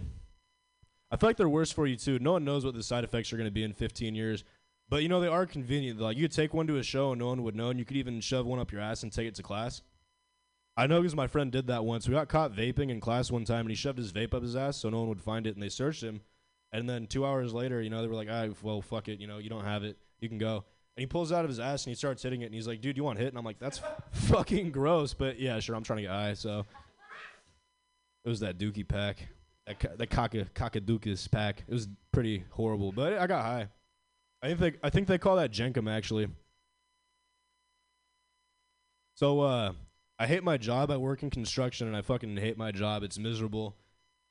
I feel like they're worse for you, too. No one knows what the side effects are going to be in 15 years. But, you know, they are convenient. Like, you could take one to a show and no one would know, and you could even shove one up your ass and take it to class. I know because my friend did that once. We got caught vaping in class one time, and he shoved his vape up his ass so no one would find it, and they searched him. And then 2 hours later, you know, they were like, all right, well, fuck it. You know, you don't have it. You can go. And he pulls it out of his ass, and he starts hitting it, and he's like, dude, you want hit? And I'm like, that's fucking gross. But, yeah, sure, I'm trying to get high, so... It was that dookie pack. That cockadookis pack. It was pretty horrible, but I got high. I think they call that jenkum, actually. So, I hate my job. I work in construction, and I fucking hate my job. It's miserable.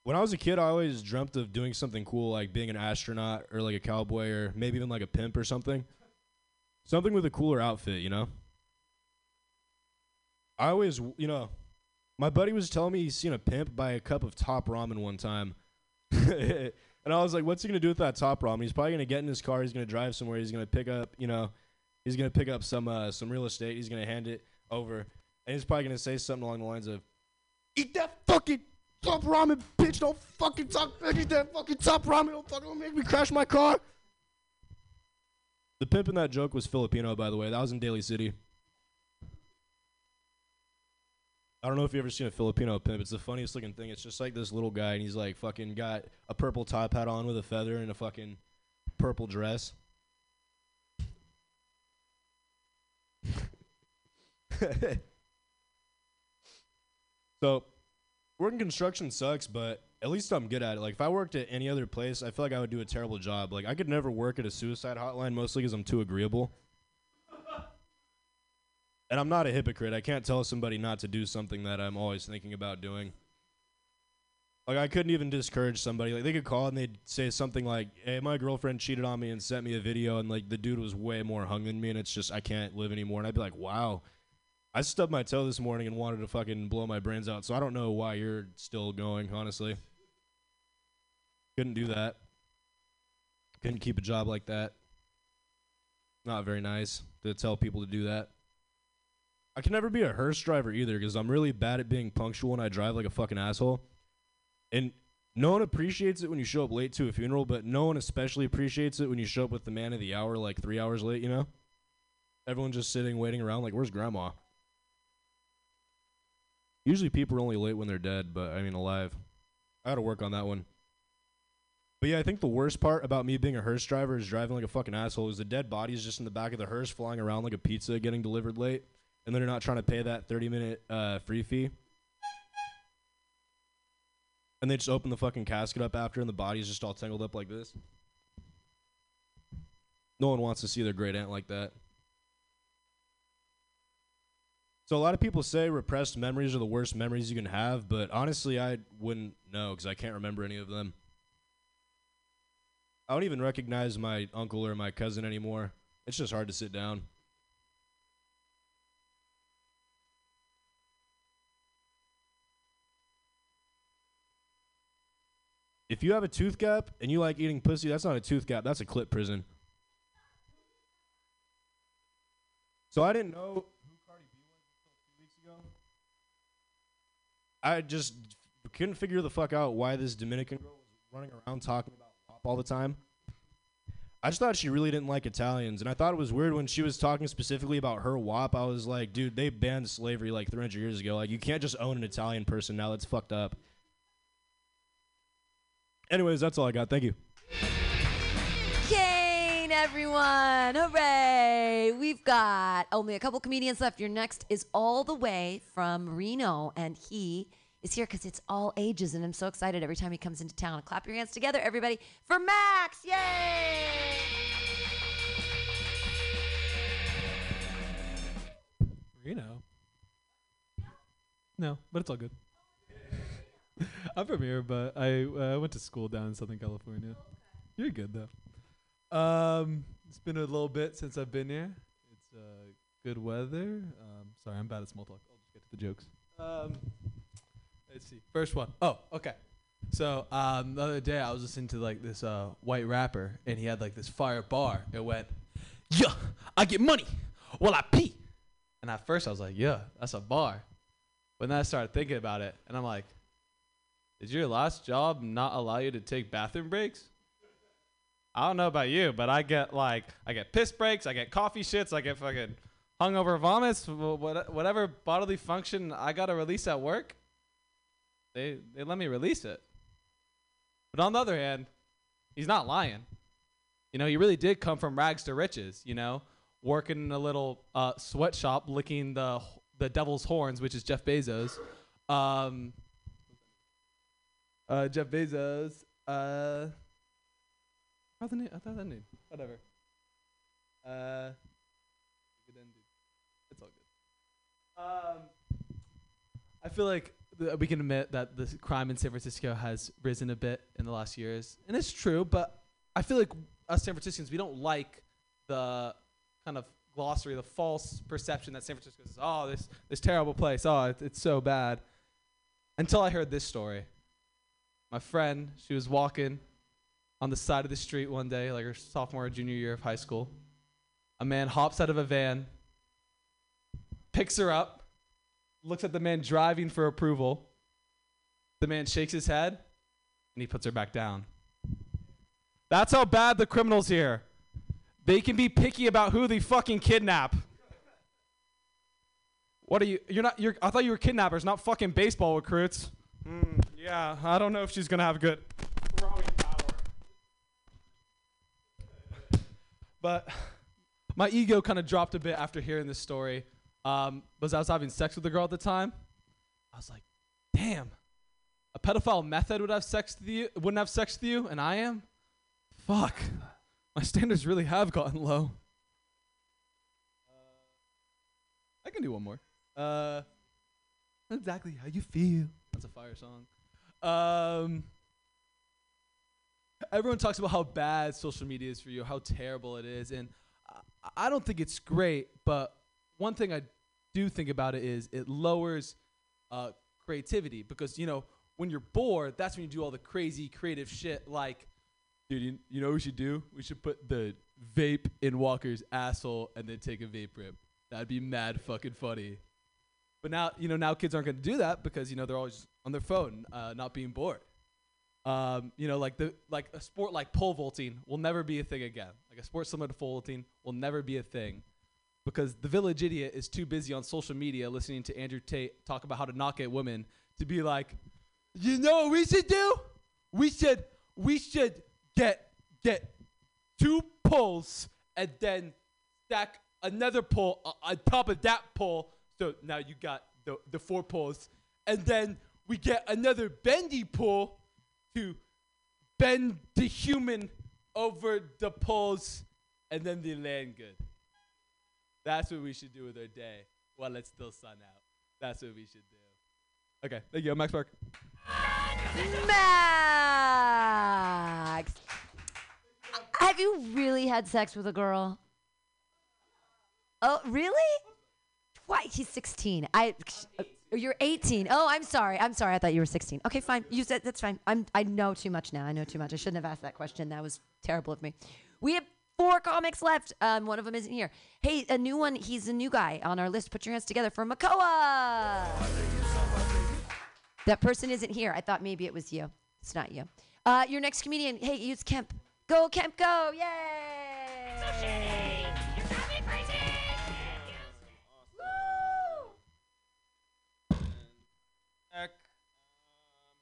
When I was a kid, I always dreamt of doing something cool, like being an astronaut or like a cowboy or maybe even like a pimp or something. Something with a cooler outfit, you know? I always, you know... My buddy was telling me he's seen a pimp buy a cup of top ramen one time. And I was like, what's he going to do with that top ramen? He's probably going to get in his car. He's going to drive somewhere. He's going to pick up, you know, he's going to pick up some real estate. He's going to hand it over. And he's probably going to say something along the lines of, eat that fucking top ramen, bitch. Don't fucking talk. Eat that fucking top ramen. Don't make me crash my car. The pimp in that joke was Filipino, by the way. That was in Daly City. I don't know if you've ever seen a Filipino pimp. It's the funniest looking thing. It's just like this little guy, and he's like fucking got a purple top hat on with a feather and a fucking purple dress. So, working construction sucks, but at least I'm good at it. Like, if I worked at any other place, I feel like I would do a terrible job. Like, I could never work at a suicide hotline, mostly because I'm too agreeable. And I'm not a hypocrite. I can't tell somebody not to do something that I'm always thinking about doing. Like, I couldn't even discourage somebody. Like, they could call and they'd say something like, hey, my girlfriend cheated on me and sent me a video, and, like, the dude was way more hung than me, and it's just, I can't live anymore. And I'd be like, wow. I stubbed my toe this morning and wanted to fucking blow my brains out, so I don't know why you're still going, honestly. Couldn't do that. Couldn't keep a job like that. Not very nice to tell people to do that. I can never be a hearse driver either, because I'm really bad at being punctual and I drive like a fucking asshole. And no one appreciates it when you show up late to a funeral, but no one especially appreciates it when you show up with the man of the hour like 3 hours late, you know? Everyone just sitting, waiting around like, where's grandma? Usually people are only late when they're dead, but I mean alive. I gotta work on that one. But yeah, I think the worst part about me being a hearse driver is driving like a fucking asshole, is the dead body is just in the back of the hearse flying around like a pizza getting delivered late, and they're not trying to pay that 30-minute free fee. And they just open the fucking casket up after, and the body's just all tangled up like this. No one wants to see their great aunt like that. So a lot of people say repressed memories are the worst memories you can have, but honestly, I wouldn't know because I can't remember any of them. I don't even recognize my uncle or my cousin anymore. It's just hard to sit down. If you have a tooth gap and you like eating pussy, that's not a tooth gap, that's a clip prison. So I didn't know... I just couldn't figure the fuck out why this Dominican girl was running around talking about WAP all the time. I just thought she really didn't like Italians, and I thought it was weird when she was talking specifically about her WAP. I was like, dude, they banned slavery like 300 years ago. Like, you can't just own an Italian person now. That's fucked up. Anyways, that's all I got. Thank you. Kane, everyone. Hooray. We've got only a couple comedians left. Your next is all the way from Reno, and he is here because it's all ages, and I'm so excited every time he comes into town. Clap your hands together, everybody, for Max. Yay! Reno? No, but it's all good. I'm from here, but I went to school down in Southern California. You're good, though. It's been a little bit since I've been here. It's good weather. Sorry, I'm bad at small talk. I'll just get to the jokes. Let's see. First one. Oh, okay. So the other day I was listening to like this white rapper, and he had like this fire bar. It went, yeah, I get money while I pee. And at first I was like, yeah, that's a bar. But then I started thinking about it, and I'm like, did your last job not allow you to take bathroom breaks? I don't know about you, but I get like, I get piss breaks, I get coffee shits, I get fucking hungover vomits, whatever bodily function I gotta release at work, they let me release it. But on the other hand, he's not lying. You know, he really did come from rags to riches, you know, working in a little sweatshop, licking the devil's horns, which is Jeff Bezos. Jeff Bezos. How's the name? I thought that name. Whatever. It's all good. I feel like we can admit that the crime in San Francisco has risen a bit in the last years, and it's true. But I feel like us San Franciscans, we don't like the kind of glossary, the false perception that San Francisco is, oh, this terrible place. Oh, it's so bad. Until I heard this story. My friend, she was walking on the side of the street one day, like her sophomore or junior year of high school. A man hops out of a van, picks her up, looks at the man driving for approval. The man shakes his head, and he puts her back down. That's how bad the criminals here. They can be picky about who they fucking kidnap. What are you? I thought you were kidnappers, not fucking baseball recruits. Yeah, I don't know if she's going to have good throwing power. But my ego kind of dropped a bit after hearing this story. was I was having sex with a girl at the time. I was like, damn, a pedophile method would have sex with you, wouldn't have sex with you, and I am? Fuck, my standards really have gotten low. I can do one more. Exactly how you feel. That's a fire song. Everyone talks about how bad social media is for you, how terrible it is, and I don't think it's great, but one thing I do think about it is it lowers creativity, because, you know, when you're bored, that's when you do all the crazy creative shit like, dude, you know what we should do? We should put the vape in Walker's asshole and then take a vape rip. That'd be mad fucking funny. But now, you know, now kids aren't going to do that because, you know, they're always on their phone, not being bored. You know, like a sport like pole vaulting will never be a thing again. Like a sport similar to pole vaulting will never be a thing because the village idiot is too busy on social media listening to Andrew Tate talk about how to knock at women to be like, you know what we should do? We should get two poles and then stack another pole on top of that pole. So now you got the four poles. And then we get another bendy pole to bend the human over the poles, and then they land good. That's what we should do with our day while it's still sun out. That's what we should do. Okay, thank you. I'm Max Park. Max! Have you really had sex with a girl? Oh, really? Why? He's 16. You're 18. Oh, I'm sorry. I thought you were 16. Okay, fine. You said that's fine. I know too much now. I know too much. I shouldn't have asked that question. That was terrible of me. We have 4 comics left. One of them isn't here. Hey, a new one. He's a new guy on our list. Put your hands together for Makoa. That person isn't here. I thought maybe it was you. It's not you. Your next comedian. Hey, it's Kemp. Go, Kemp, go. Yay. It's so shitty. You're driving crazy.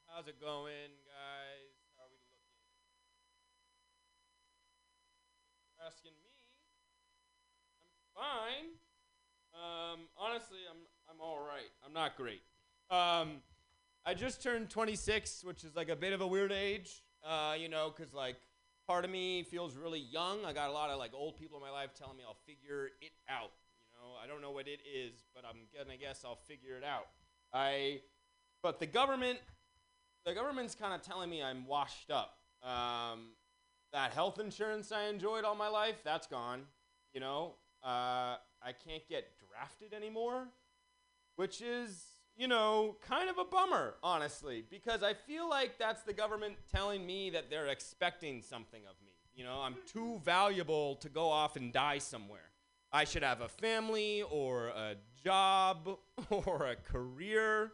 How's it going, guys? How are we looking? You're asking me. I'm fine. Honestly, I'm all right. I'm not great. I just turned 26, which is like a bit of a weird age, you know, because like part of me feels really young. I got a lot of like old people in my life telling me I'll figure it out. You know, I don't know what it is, but I'm gonna guess I'll figure it out. But the government's kind of telling me I'm washed up. That health insurance I enjoyed all my life, that's gone. You know, I can't get drafted anymore, which is, you know, kind of a bummer, honestly, because I feel like that's the government telling me that they're expecting something of me. You know, I'm too valuable to go off and die somewhere. I should have a family or a job or a career.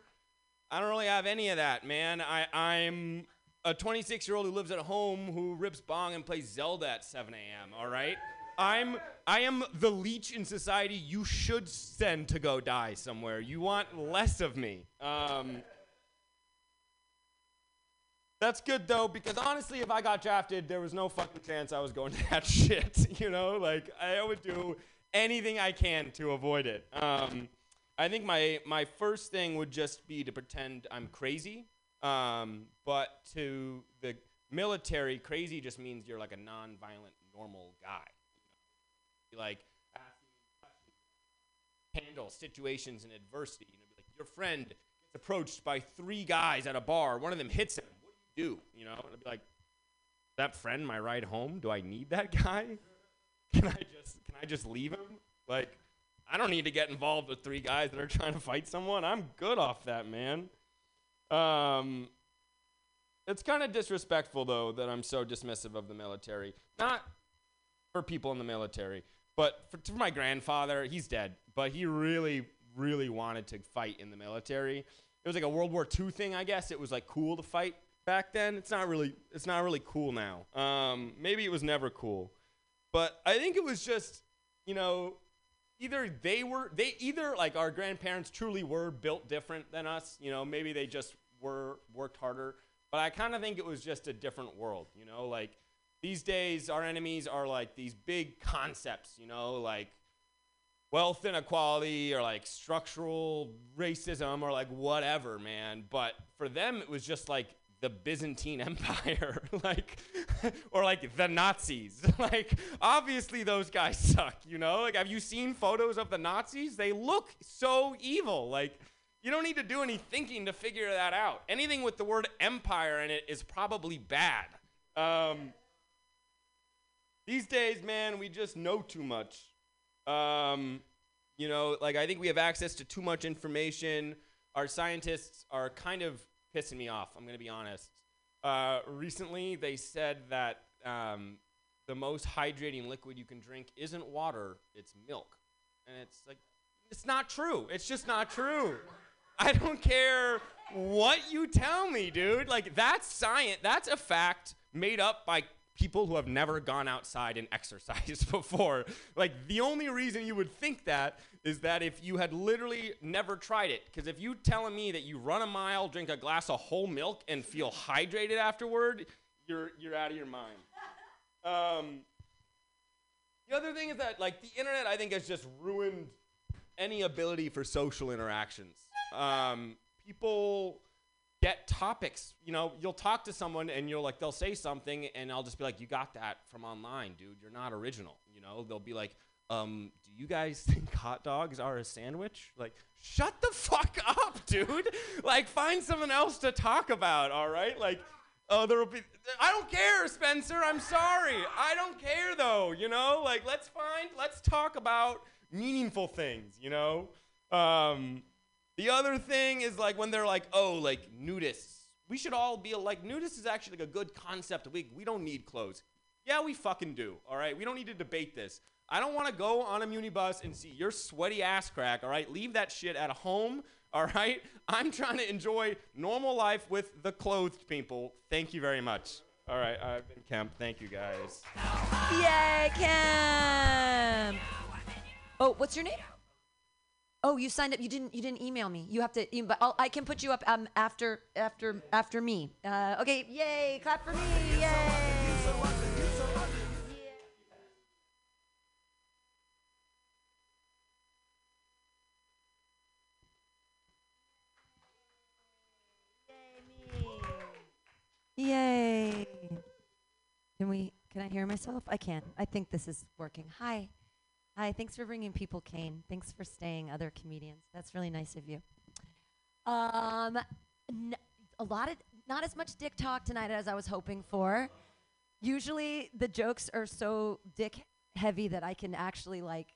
I don't really have any of that, man. I'm a 26-year-old who lives at home who rips bong and plays Zelda at 7 a.m., all right? I am the leech in society you should send to go die somewhere. You want less of me. That's good, though, because honestly, if I got drafted, there was no fucking chance I was going to that shit, you know? Like, I would do anything I can to avoid it. I think my first thing would just be to pretend I'm crazy, but to the military, crazy just means you're like a non-violent, normal guy. You know? Like, handle situations in adversity. You know, like your friend gets approached by 3 guys at a bar. One of them hits him. What do you do? You know, and I'd be like, that friend, my ride home. Do I need that guy? Can I just leave him? Like. I don't need to get involved with 3 guys that are trying to fight someone. I'm good off that, man. It's kind of disrespectful, though, that I'm so dismissive of the military. Not for people in the military, but for my grandfather. He's dead, but he really, really wanted to fight in the military. It was like a World War II thing, I guess. It was like cool to fight back then. It's not really cool now. Maybe it was never cool, but I think it was just, you know. Either like our grandparents truly were built different than us, you know, maybe they just worked harder, but I kind of think it was just a different world, you know, like these days our enemies are like these big concepts, you know, like wealth inequality or like structural racism or like whatever, man. But for them, it was just like the Byzantine Empire, like, or like the Nazis. Like, obviously those guys suck, you know? Like, have you seen photos of the Nazis? They look so evil. Like, you don't need to do any thinking to figure that out. Anything with the word empire in it is probably bad. These days, man, we just know too much. You know, like, I think we have access to too much information. Our scientists are kind of pissing me off, I'm going to be honest. Recently, they said that the most hydrating liquid you can drink isn't water, it's milk. And it's like, it's not true. It's just not true. I don't care what you tell me, dude. Like, that's science. That's a fact made up by people who have never gone outside and exercised before. Like, the only reason you would think that is that if you had literally never tried it. Because if you telling me that you run a mile, drink a glass of whole milk, and feel hydrated afterward, you're out of your mind. The other thing is that, like, the internet, I think, has just ruined any ability for social interactions. People get topics, you know, you'll talk to someone and you'll like, they'll say something and I'll just be like, you got that from online, dude, you're not original, you know? They'll be like, do you guys think hot dogs are a sandwich? Like, shut the fuck up, dude. Like, find someone else to talk about, all right? Like, oh, there'll be, I don't care, Spencer, I'm sorry. I don't care though, you know? Like, let's talk about meaningful things, you know? The other thing is, like, when they're like, oh, like, nudists. We should all be, like, nudists is actually, like, a good concept. We don't need clothes. Yeah, we fucking do, all right? We don't need to debate this. I don't want to go on a munibus and see your sweaty ass crack, all right? Leave that shit at home, all right? I'm trying to enjoy normal life with the clothed people. Thank you very much. All right, I've been Kemp. Thank you, guys. Yay, Kemp! Oh, what's your name? Oh, you signed up. You didn't email me. You have to. I can put you up after me. Okay. Yay! Clap for me! Yay! Yay! Yay! Can I hear myself? I can. I think this is working. Hi. Hi, thanks for bringing people, Kane. Thanks for staying, other comedians. That's really nice of you. Not as much dick talk tonight as I was hoping for. Usually the jokes are so dick heavy that I can actually like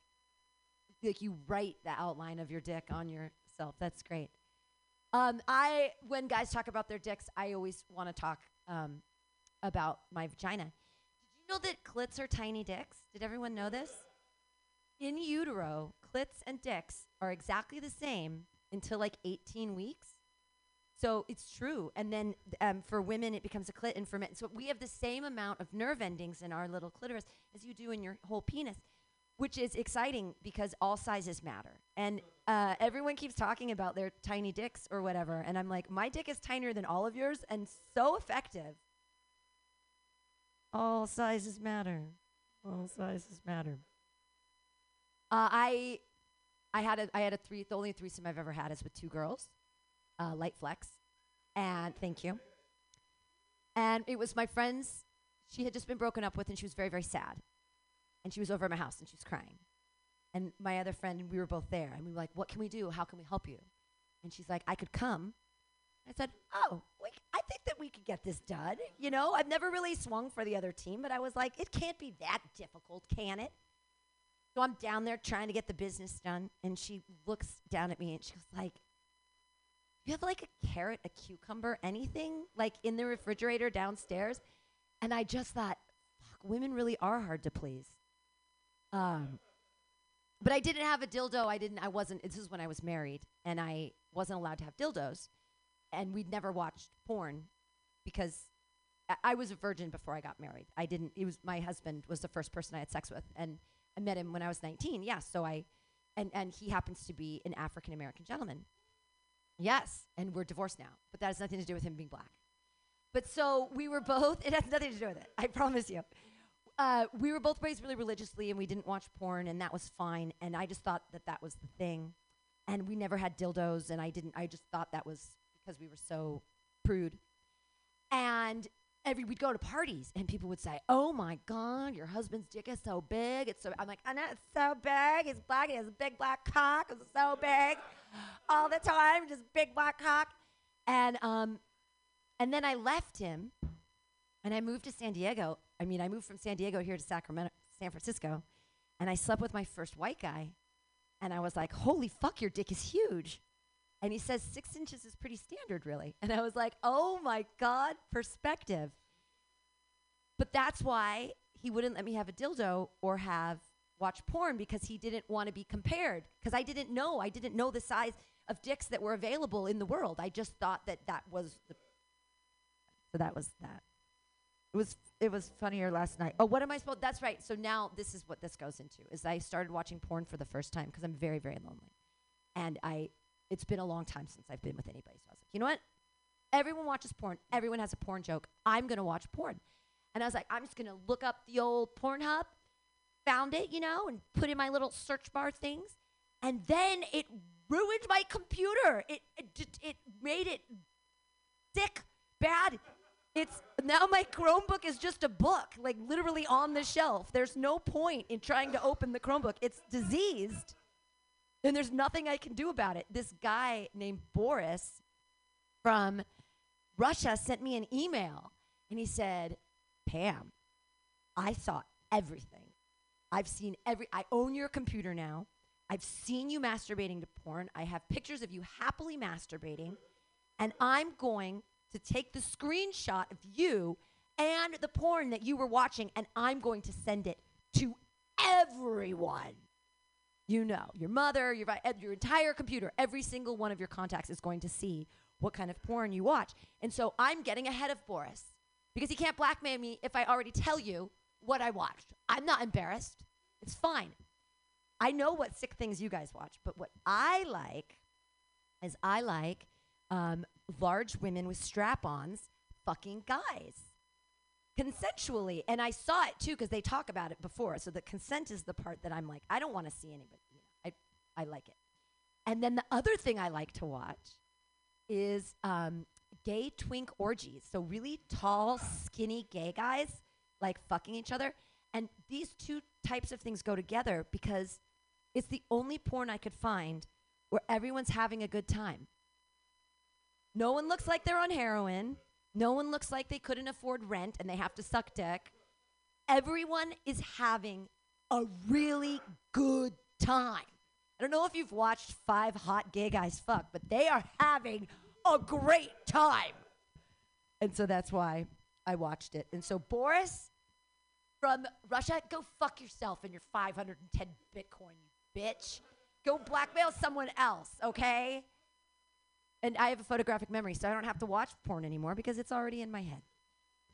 you write the outline of your dick on yourself. That's great. When guys talk about their dicks, I always want to talk about my vagina. Did you know that clits are tiny dicks? Did everyone know this? In utero, clits and dicks are exactly the same until like 18 weeks. So it's true. And then for women, it becomes a clit. And for men, so we have the same amount of nerve endings in our little clitoris as you do in your whole penis, which is exciting because all sizes matter. And everyone keeps talking about their tiny dicks or whatever. And I'm like, my dick is tinier than all of yours and so effective. All sizes matter. All sizes matter. The only threesome I've ever had is with two girls, light flex, and thank you. And it was my friend's, she had just been broken up with and she was very, very sad. And she was over at my house and she was crying. And my other friend, and we were both there, and we were like, what can we do? How can we help you? And she's like, I could come. I said, oh, I think that we could get this done. You know, I've never really swung for the other team, but I was like, it can't be that difficult, can it? So I'm down there trying to get the business done, and she looks down at me, and she was like, you have like a carrot, a cucumber, anything, like in the refrigerator downstairs? And I just thought, fuck, women really are hard to please. But I didn't have a dildo. This is when I was married, and I wasn't allowed to have dildos, and we'd never watched porn because I was a virgin before I got married. My husband was the first person I had sex with, and I met him when I was 19, yeah, so and he happens to be an African-American gentleman. Yes, and we're divorced now, but that has nothing to do with him being black. But so we were both, it has nothing to do with it, I promise you. We were both raised really religiously, and we didn't watch porn, and that was fine. And I just thought that that was the thing. And we never had dildos, and I just thought that was because we were so prude. And we'd go to parties, and people would say, "Oh my God, your husband's dick is so big." It's so. I'm like, "I know it's so big. He's black. He has a big black cock. It's so big, all the time. Just big black cock." And then I left him, and I moved to San Diego. I mean, I moved from San Diego here to Sacramento, San Francisco, and I slept with my first white guy, and I was like, "Holy fuck, your dick is huge." And he says 6 inches is pretty standard, really. And I was like, "Oh my God, perspective." But that's why he wouldn't let me have a dildo or have watch porn, because he didn't want to be compared, because I didn't know the size of dicks that were available in the world. I just thought that was the so that was that. It was funnier last night. Oh, what am I supposed? That's right. So now this is what this goes into, is I started watching porn for the first time because I'm very, very lonely. And it's been a long time since I've been with anybody. So I was like, you know what? Everyone watches porn. Everyone has a porn joke. I'm going to watch porn. And I was like, I'm just going to look up the old Pornhub, found it, and put in my little search bar things. And then it ruined my computer. It made it sick, bad. It's now my Chromebook is just a book, like literally on the shelf. There's no point in trying to open the Chromebook. It's diseased, and there's nothing I can do about it. This guy named Boris from Russia sent me an email, and he said, "Pam, I saw everything. I've seen I own your computer now. I've seen you masturbating to porn. I have pictures of you happily masturbating, and I'm going to take the screenshot of you and the porn that you were watching, and I'm going to send it to everyone. Your mother, your entire computer, every single one of your contacts is going to see what kind of porn you watch. And so I'm getting ahead of Boris, because he can't blackmail me if I already tell you what I watched. I'm not embarrassed. It's fine. I know what sick things you guys watch, but what I like is large women with strap-ons fucking guys consensually." And I saw it too, because they talk about it before. So the consent is the part that I'm like, I don't want to see anybody. I like it. And then the other thing I like to watch is gay twink orgies. So really tall, skinny gay guys like fucking each other. And these two types of things go together, because it's the only porn I could find where everyone's having a good time. No one looks like they're on heroin. No one looks like they couldn't afford rent and they have to suck dick. Everyone is having a really good time. I don't know if you've watched five hot gay guys fuck, but they are having a great time. And so that's why I watched it. And so Boris from Russia, go fuck yourself and your 510 Bitcoin, you bitch. Go blackmail someone else, okay? And I have a photographic memory, so I don't have to watch porn anymore because it's already in my head.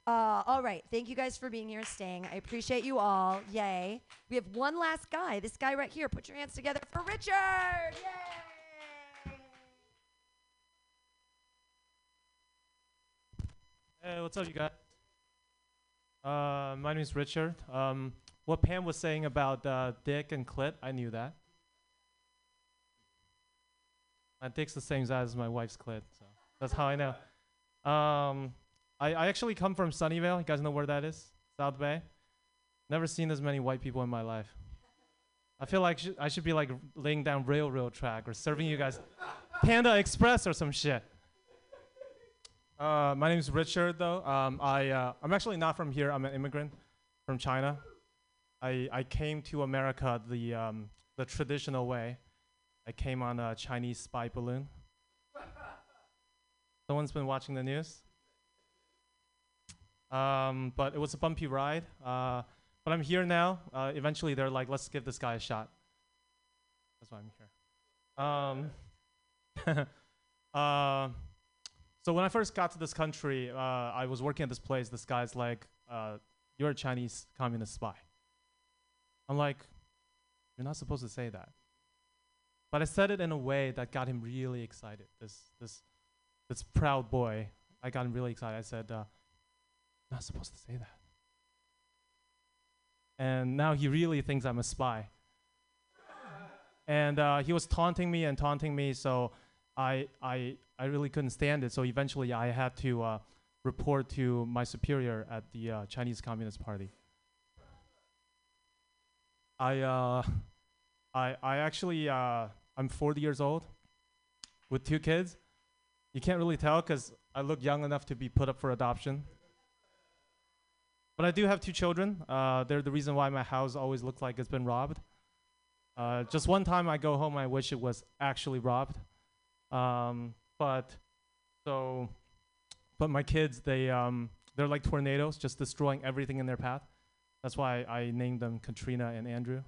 All right. Thank you guys for being here and staying. I appreciate you all. Yay. We have one last guy. This guy right here. Put your hands together for Richard. Yay. Hey, what's up, you guys? My name is Richard. What Pam was saying about dick and clit, I knew that. My dick's the same size as my wife's clit, so that's how I know. I actually come from Sunnyvale. You guys know where that is? South Bay. Never seen as many white people in my life. I feel like I should be like laying down railroad track or serving you guys Panda Express or some shit. My name's Richard, though. I'm actually not from here. I'm an immigrant from China. I came to America the traditional way. I came on a Chinese spy balloon. Someone's been watching the news. But it was a bumpy ride. But I'm here now. Eventually they're like, let's give this guy a shot. That's why I'm here. So when I first got to this country, I was working at this place. This guy's like, "You're a Chinese communist spy." I'm like, "You're not supposed to say that." But I said it in a way that got him really excited. This proud boy, I got him really excited. I said, "Not supposed to say that." and now he really thinks I'm a spy. And he was taunting me, so I really couldn't stand it. So eventually I had to report to my superior at the Chinese Communist Party. I'm 40 years old with 2 kids. You can't really tell because I look young enough to be put up for adoption. But I do have 2 children. They're the reason why my house always looks like it's been robbed. Just one time I go home, I wish it was actually robbed. But my kids, they're like tornadoes, just destroying everything in their path. That's why I named them Katrina and Andrew.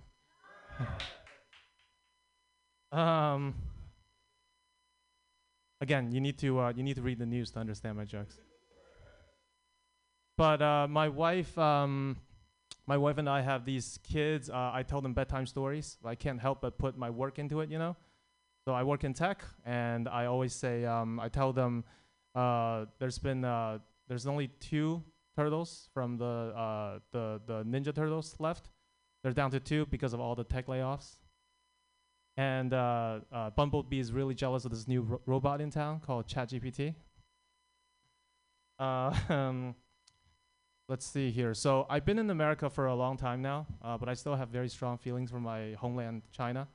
Again, you need to read the news to understand my jokes. But my wife and I have these kids. I tell them bedtime stories. I can't help but put my work into it, you know. So I work in tech, and I always say, I tell them, there's only 2 turtles from the Ninja Turtles left. They're down to 2 because of all the tech layoffs. And Bumblebee is really jealous of this new robot in town called ChatGPT. Let's see here. So I've been in America for a long time now, but I still have very strong feelings for my homeland, China.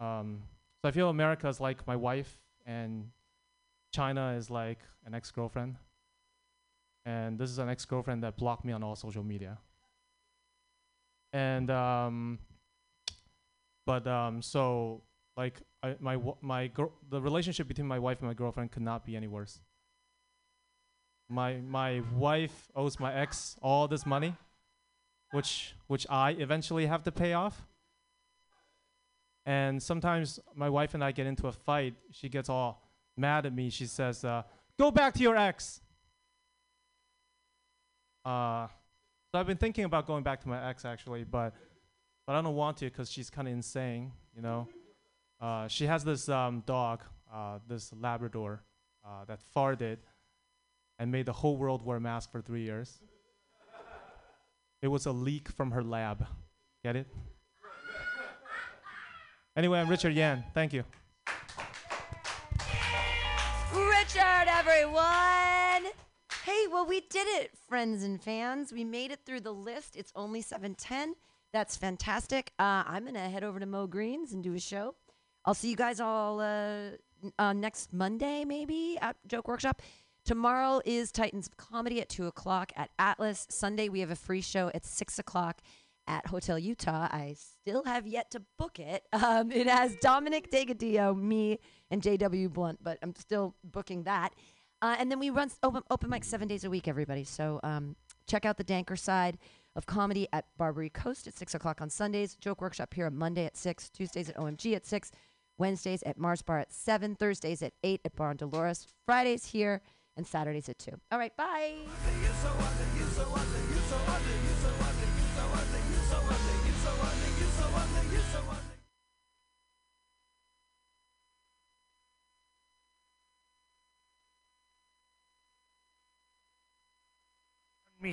So I feel America is like my wife, and China is like an ex-girlfriend. And this is an ex-girlfriend that blocked me on all social media. And so like the relationship between my wife and my girlfriend could not be any worse. My wife owes my ex all this money, which I eventually have to pay off. And sometimes my wife and I get into a fight. She gets all mad at me. She says, "Go back to your ex." So I've been thinking about going back to my ex actually, but I don't want to because she's kind of insane, you know. She has this dog, this Labrador, that farted and made the whole world wear a mask for 3 years. It was a leak from her lab. Get it? Anyway, I'm Richard Yan. Thank you. Richard, everyone! Hey, well, we did it, friends and fans. We made it through the list. It's only 7:10. That's fantastic. I'm going to head over to Mo Green's and do a show. I'll see you guys all next Monday, maybe, at Joke Workshop. Tomorrow is Titans of Comedy at 2 o'clock at Atlas. Sunday, we have a free show at 6 o'clock. At Hotel Utah. I still have yet to book it. It has Dominic Degadillo, me, and J.W. Blunt, but I'm still booking that. And then we run open mic 7 days a week, everybody. So check out the Danker side of comedy at Barbary Coast at 6 o'clock on Sundays, Joke Workshop here on Monday at 6, Tuesdays at OMG at 6, Wednesdays at Mars Bar at 7, Thursdays at 8 at Bar on Dolores, Fridays here, and Saturdays at 2. All right, bye. Me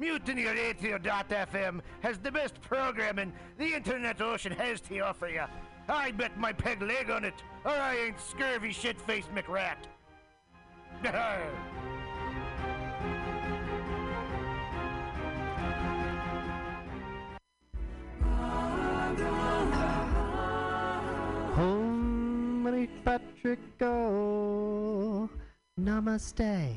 MutinyRadio.fm has the best programming the Internet Ocean has to offer you. I bet my peg leg on it, or I ain't scurvy shit-faced McRat. Holy Patrick, oh, namaste.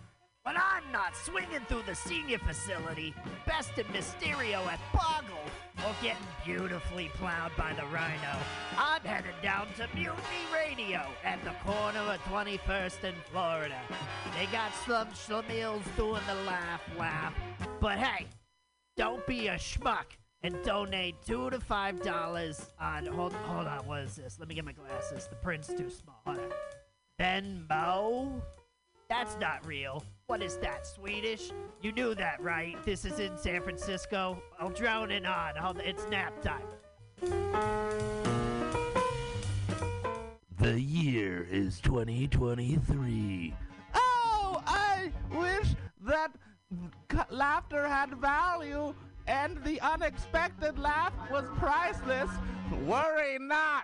When I'm not swinging through the senior facility, besting Mysterio at Boggle, or getting beautifully plowed by the Rhino, I'm headed down to Mutiny Radio at the corner of 21st and Florida. They got some schlemiels doing the laugh. But hey, don't be a schmuck. And donate $2 to $5 on... Hold on, what is this? Let me get my glasses. The print's too small. Hold on. Venmo? That's not real. What is that, Swedish? You knew that, right? This is in San Francisco. I'll drown it on. It's nap time. The year is 2023. Oh, I wish that laughter had value... and the unexpected laugh was priceless. Worry not.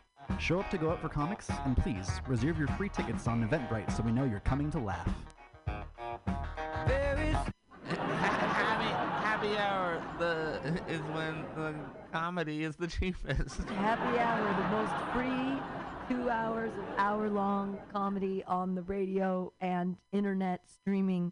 Show up to go out for comics, and please reserve your free tickets on Eventbrite so we know you're coming to laugh. Happy hour is when the comedy is the cheapest. Happy hour, the most free 2 hours of hour-long comedy on the radio and internet streaming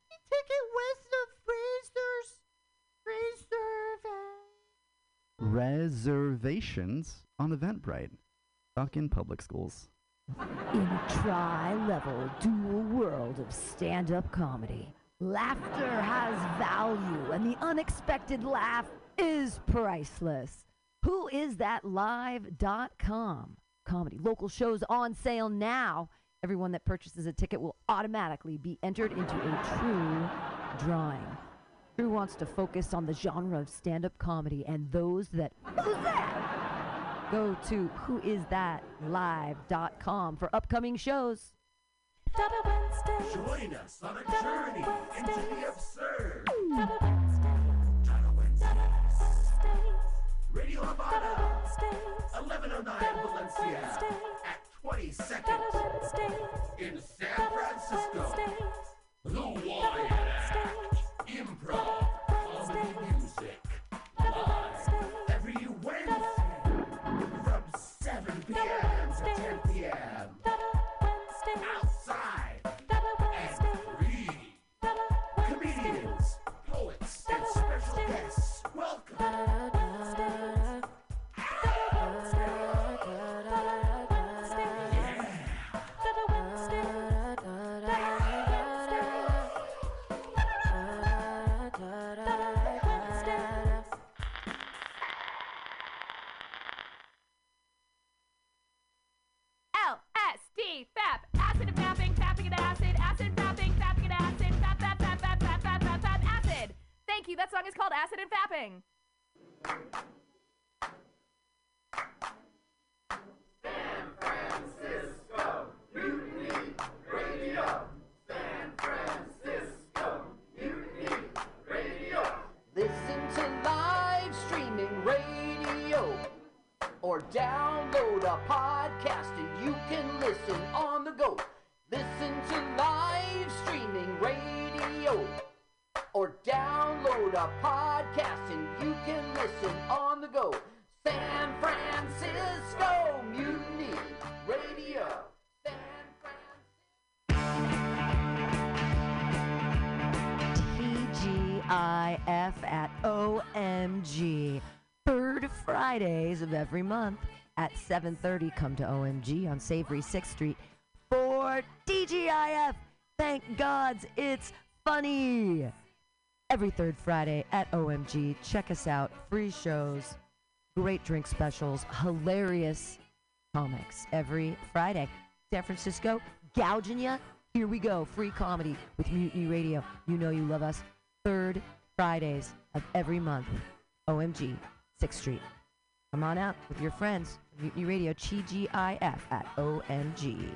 took it west of reservations on Eventbrite. Stuck in public schools. In a tri-level dual world of stand-up comedy. Laughter has value, and the unexpected laugh is priceless. WhoIsThatLive.com. Comedy. Local shows on sale now. Everyone that purchases a ticket will automatically be entered into a true drawing. Drew wants to focus on the genre of stand-up comedy and those that... Who's that? Go to whoisthatlive.com for upcoming shows. Join us on a journey into the absurd. Radio Havana, 1109 Valencia at 22nd in San Francisco. The Wyatt Act, improv, comedy, music, live every Wednesday from 7 p.m. to 10 p.m. Outside and free. Comedians, poets, and special guests, welcome. LSD, FAP, acid and fapping, fapping and acid, acid and fapping, fapping and acid, fap, fap, fap, fap, fap, fap, fap, fap, acid. Thank you. That song is called Acid and Fapping. San Francisco Mutiny Radio. San Francisco Mutiny Radio. Listen to live streaming radio or download a podcast and you can listen on the go. Listen to live streaming radio or download a podcast and you can listen on the go. San Francisco Mutiny Radio. San Francisco. TGIF at OMG. Third Fridays of every month at 7:30. Come to OMG on Savory 6th Street for TGIF. Thank gods it's funny. Every third Friday at OMG. Check us out. Free shows, great drink specials, hilarious comics every Friday. San Francisco, gouging ya. Here we go. Free comedy with Mutiny Radio. You know you love us. Third Fridays of every month. OMG. 6th Street. Come on out with your friends. Mutiny Radio, TGIF at OMG.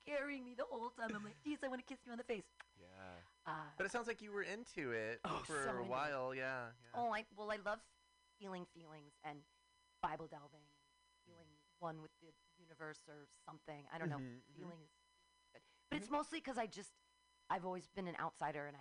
Scaring me the whole time. I'm like, geez, I want to kiss you on the face. Yeah. But it sounds like you were into it for a while. Yeah. Oh, I love feeling feelings and Bible delving, feeling one with the universe or something. I don't know. Feeling is good. But it's mostly because I just I've always been an outsider, and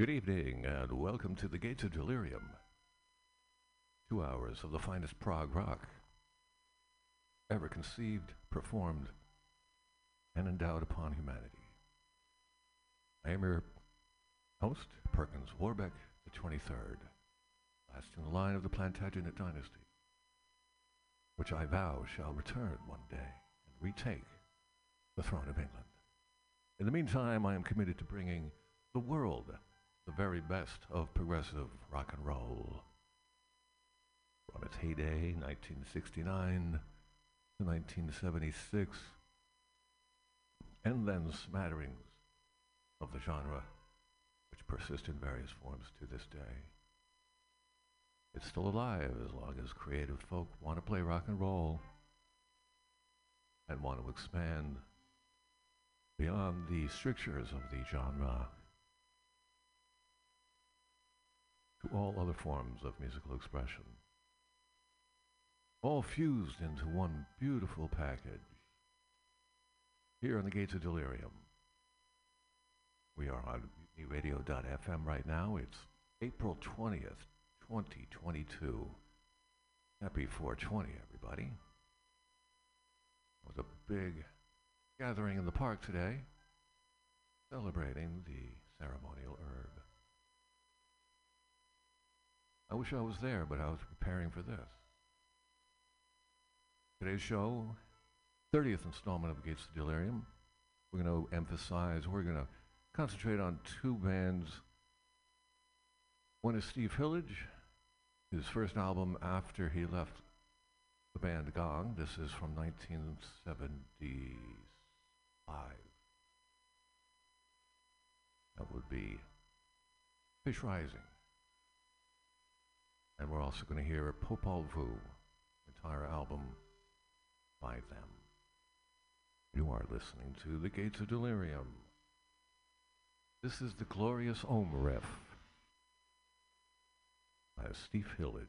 good evening, and welcome to the Gates of Delirium. 2 hours of the finest prog rock ever conceived, performed, and endowed upon humanity. I am your host, Perkins Warbeck, the 23rd, last in the line of the Plantagenet dynasty, which I vow shall return one day and retake the throne of England. In the meantime, I am committed to bringing the world the very best of progressive rock and roll. From its heyday, 1969 to 1976, and then smatterings of the genre, which persist in various forms to this day. It's still alive as long as creative folk want to play rock and roll and want to expand beyond the strictures of the genre to all other forms of musical expression, all fused into one beautiful package. Here on the Gates of Delirium, we are on mutinyradio.fm right now. It's April 20th, 2022. Happy 420, everybody. It was a big gathering in the park today, celebrating the ceremonial herb. I wish I was there, but I was preparing for this. Today's show, 30th installment of Gates of Delirium. We're going to emphasize, we're going to concentrate on two bands. One is Steve Hillage, his first album after he left the band Gong. This is from 1975. That would be Fish Rising. And we're also going to hear a Popol Vuh entire album by them. You are listening to the Gates of Delirium. This is the glorious Om Riff by Steve Hillage.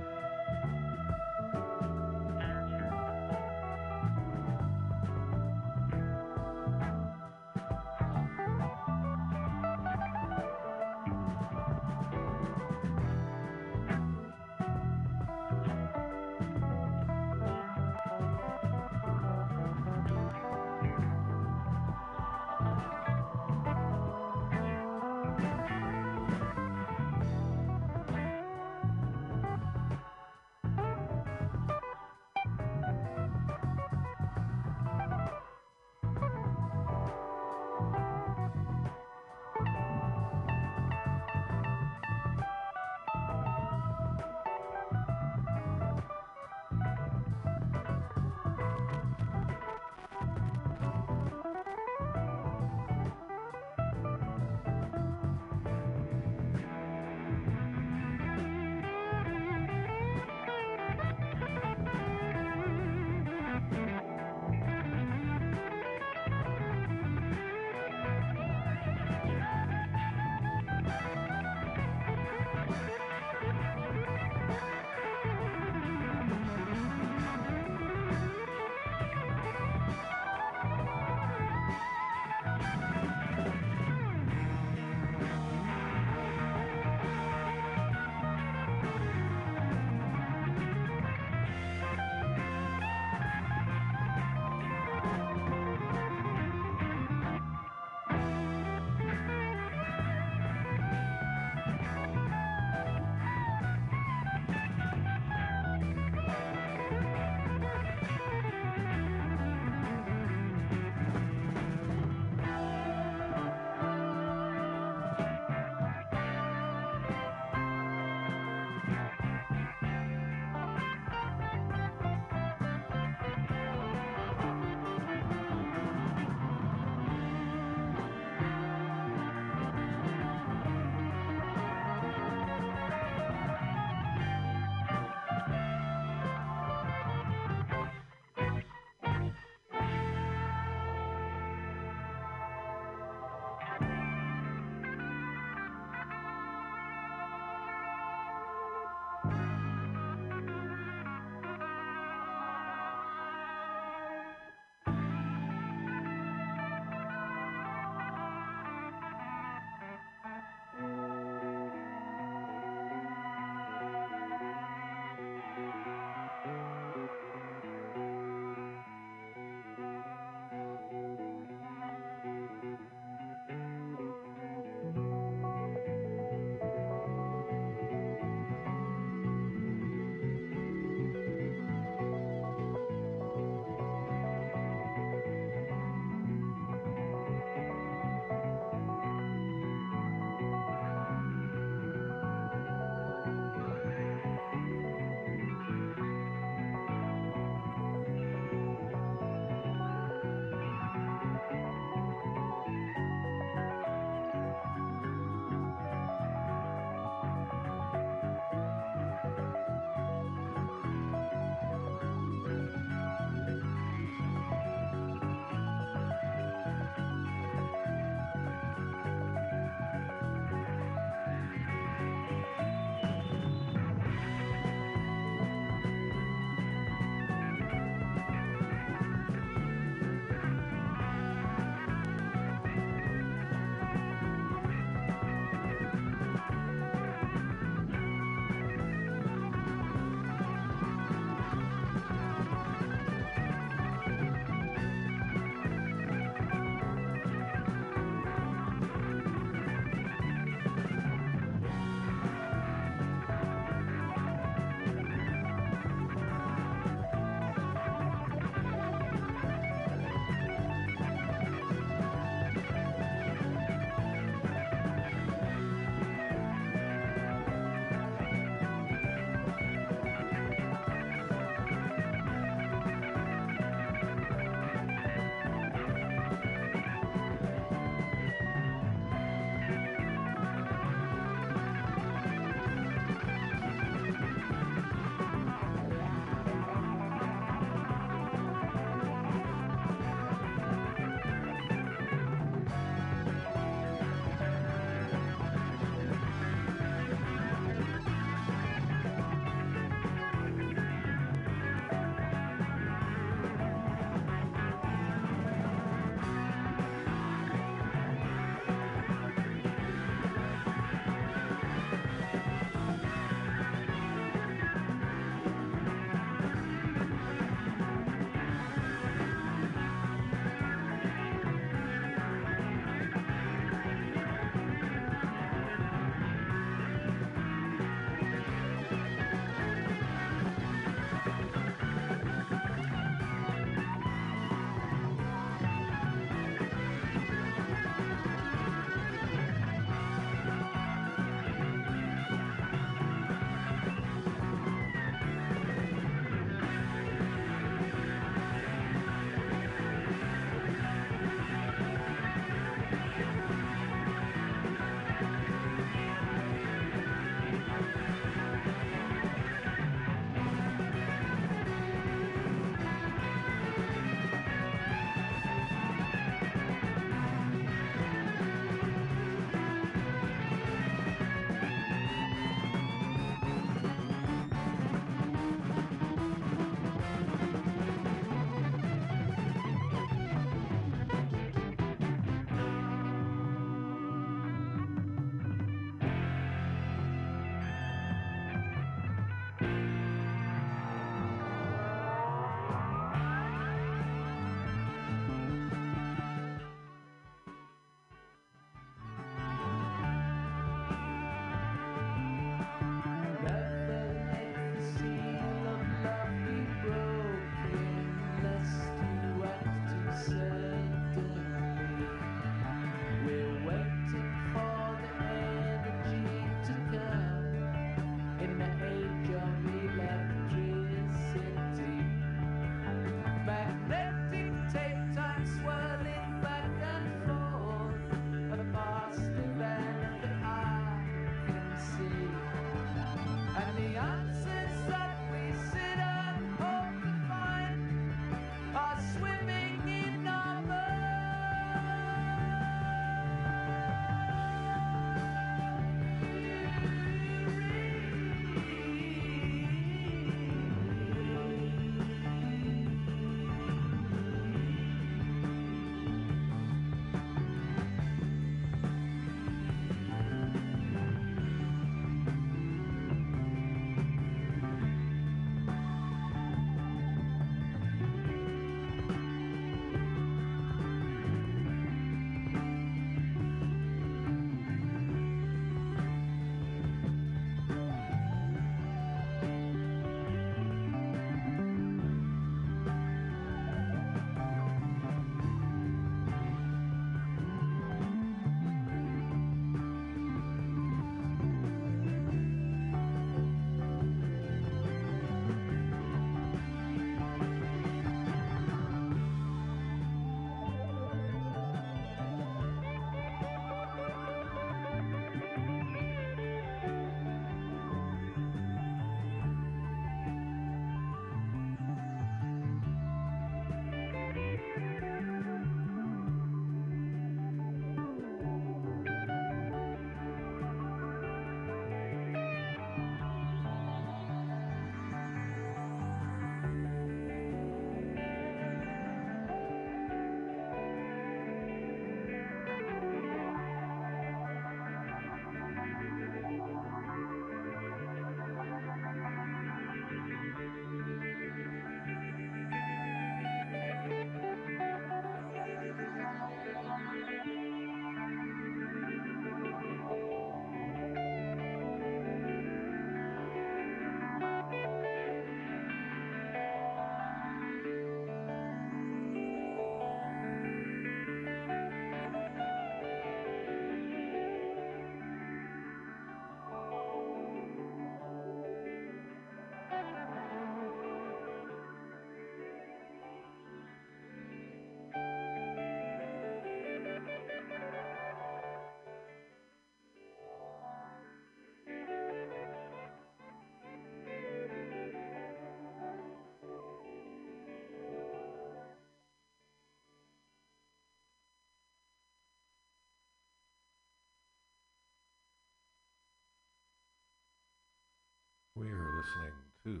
listening to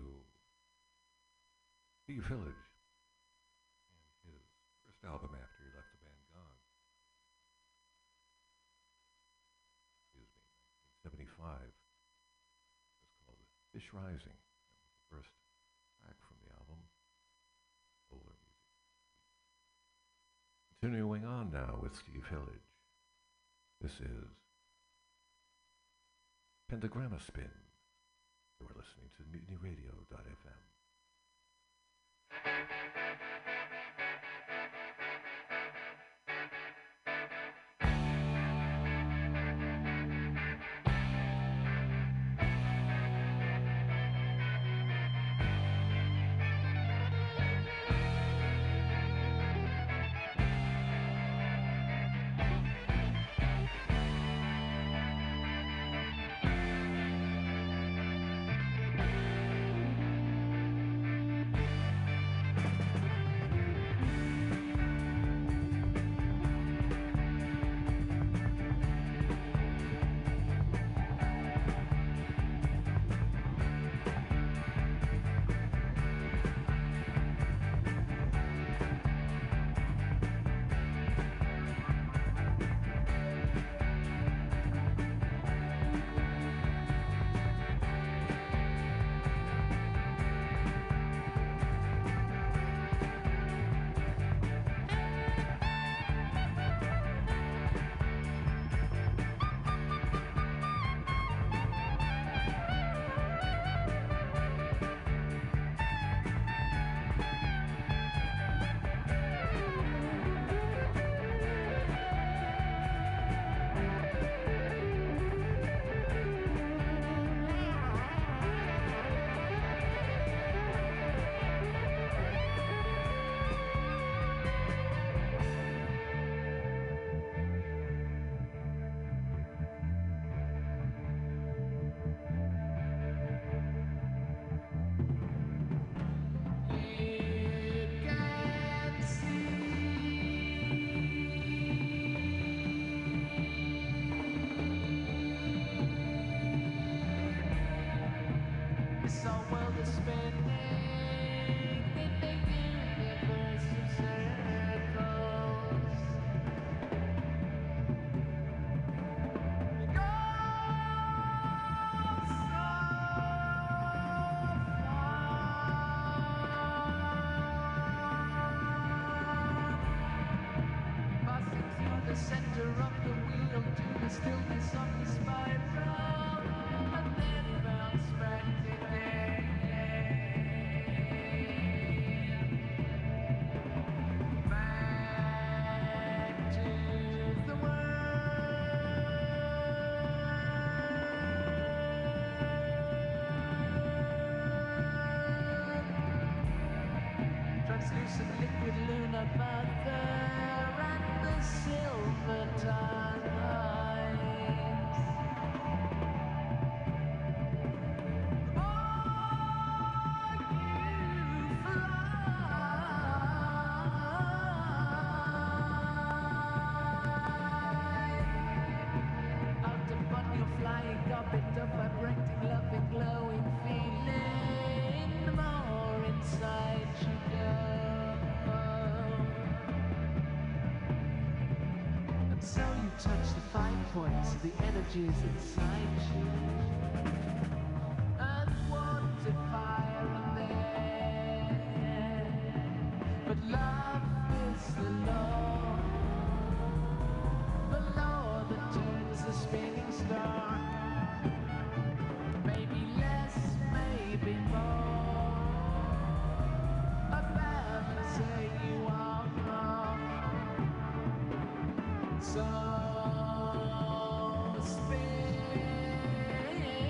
Steve Hillage and his first album after he left the band Gong. 1975. It's called Fish Rising. That was the first track from the album. Older music. Continuing on now with Steve Hillage. This is Pentagramma Spin. You are listening to mutinyradio.fm. The energy is inside you. Unwanted to fire in there. But love is the law. The law that turns the spinning star. Maybe less, maybe more. A man will say you are wrong. So spin.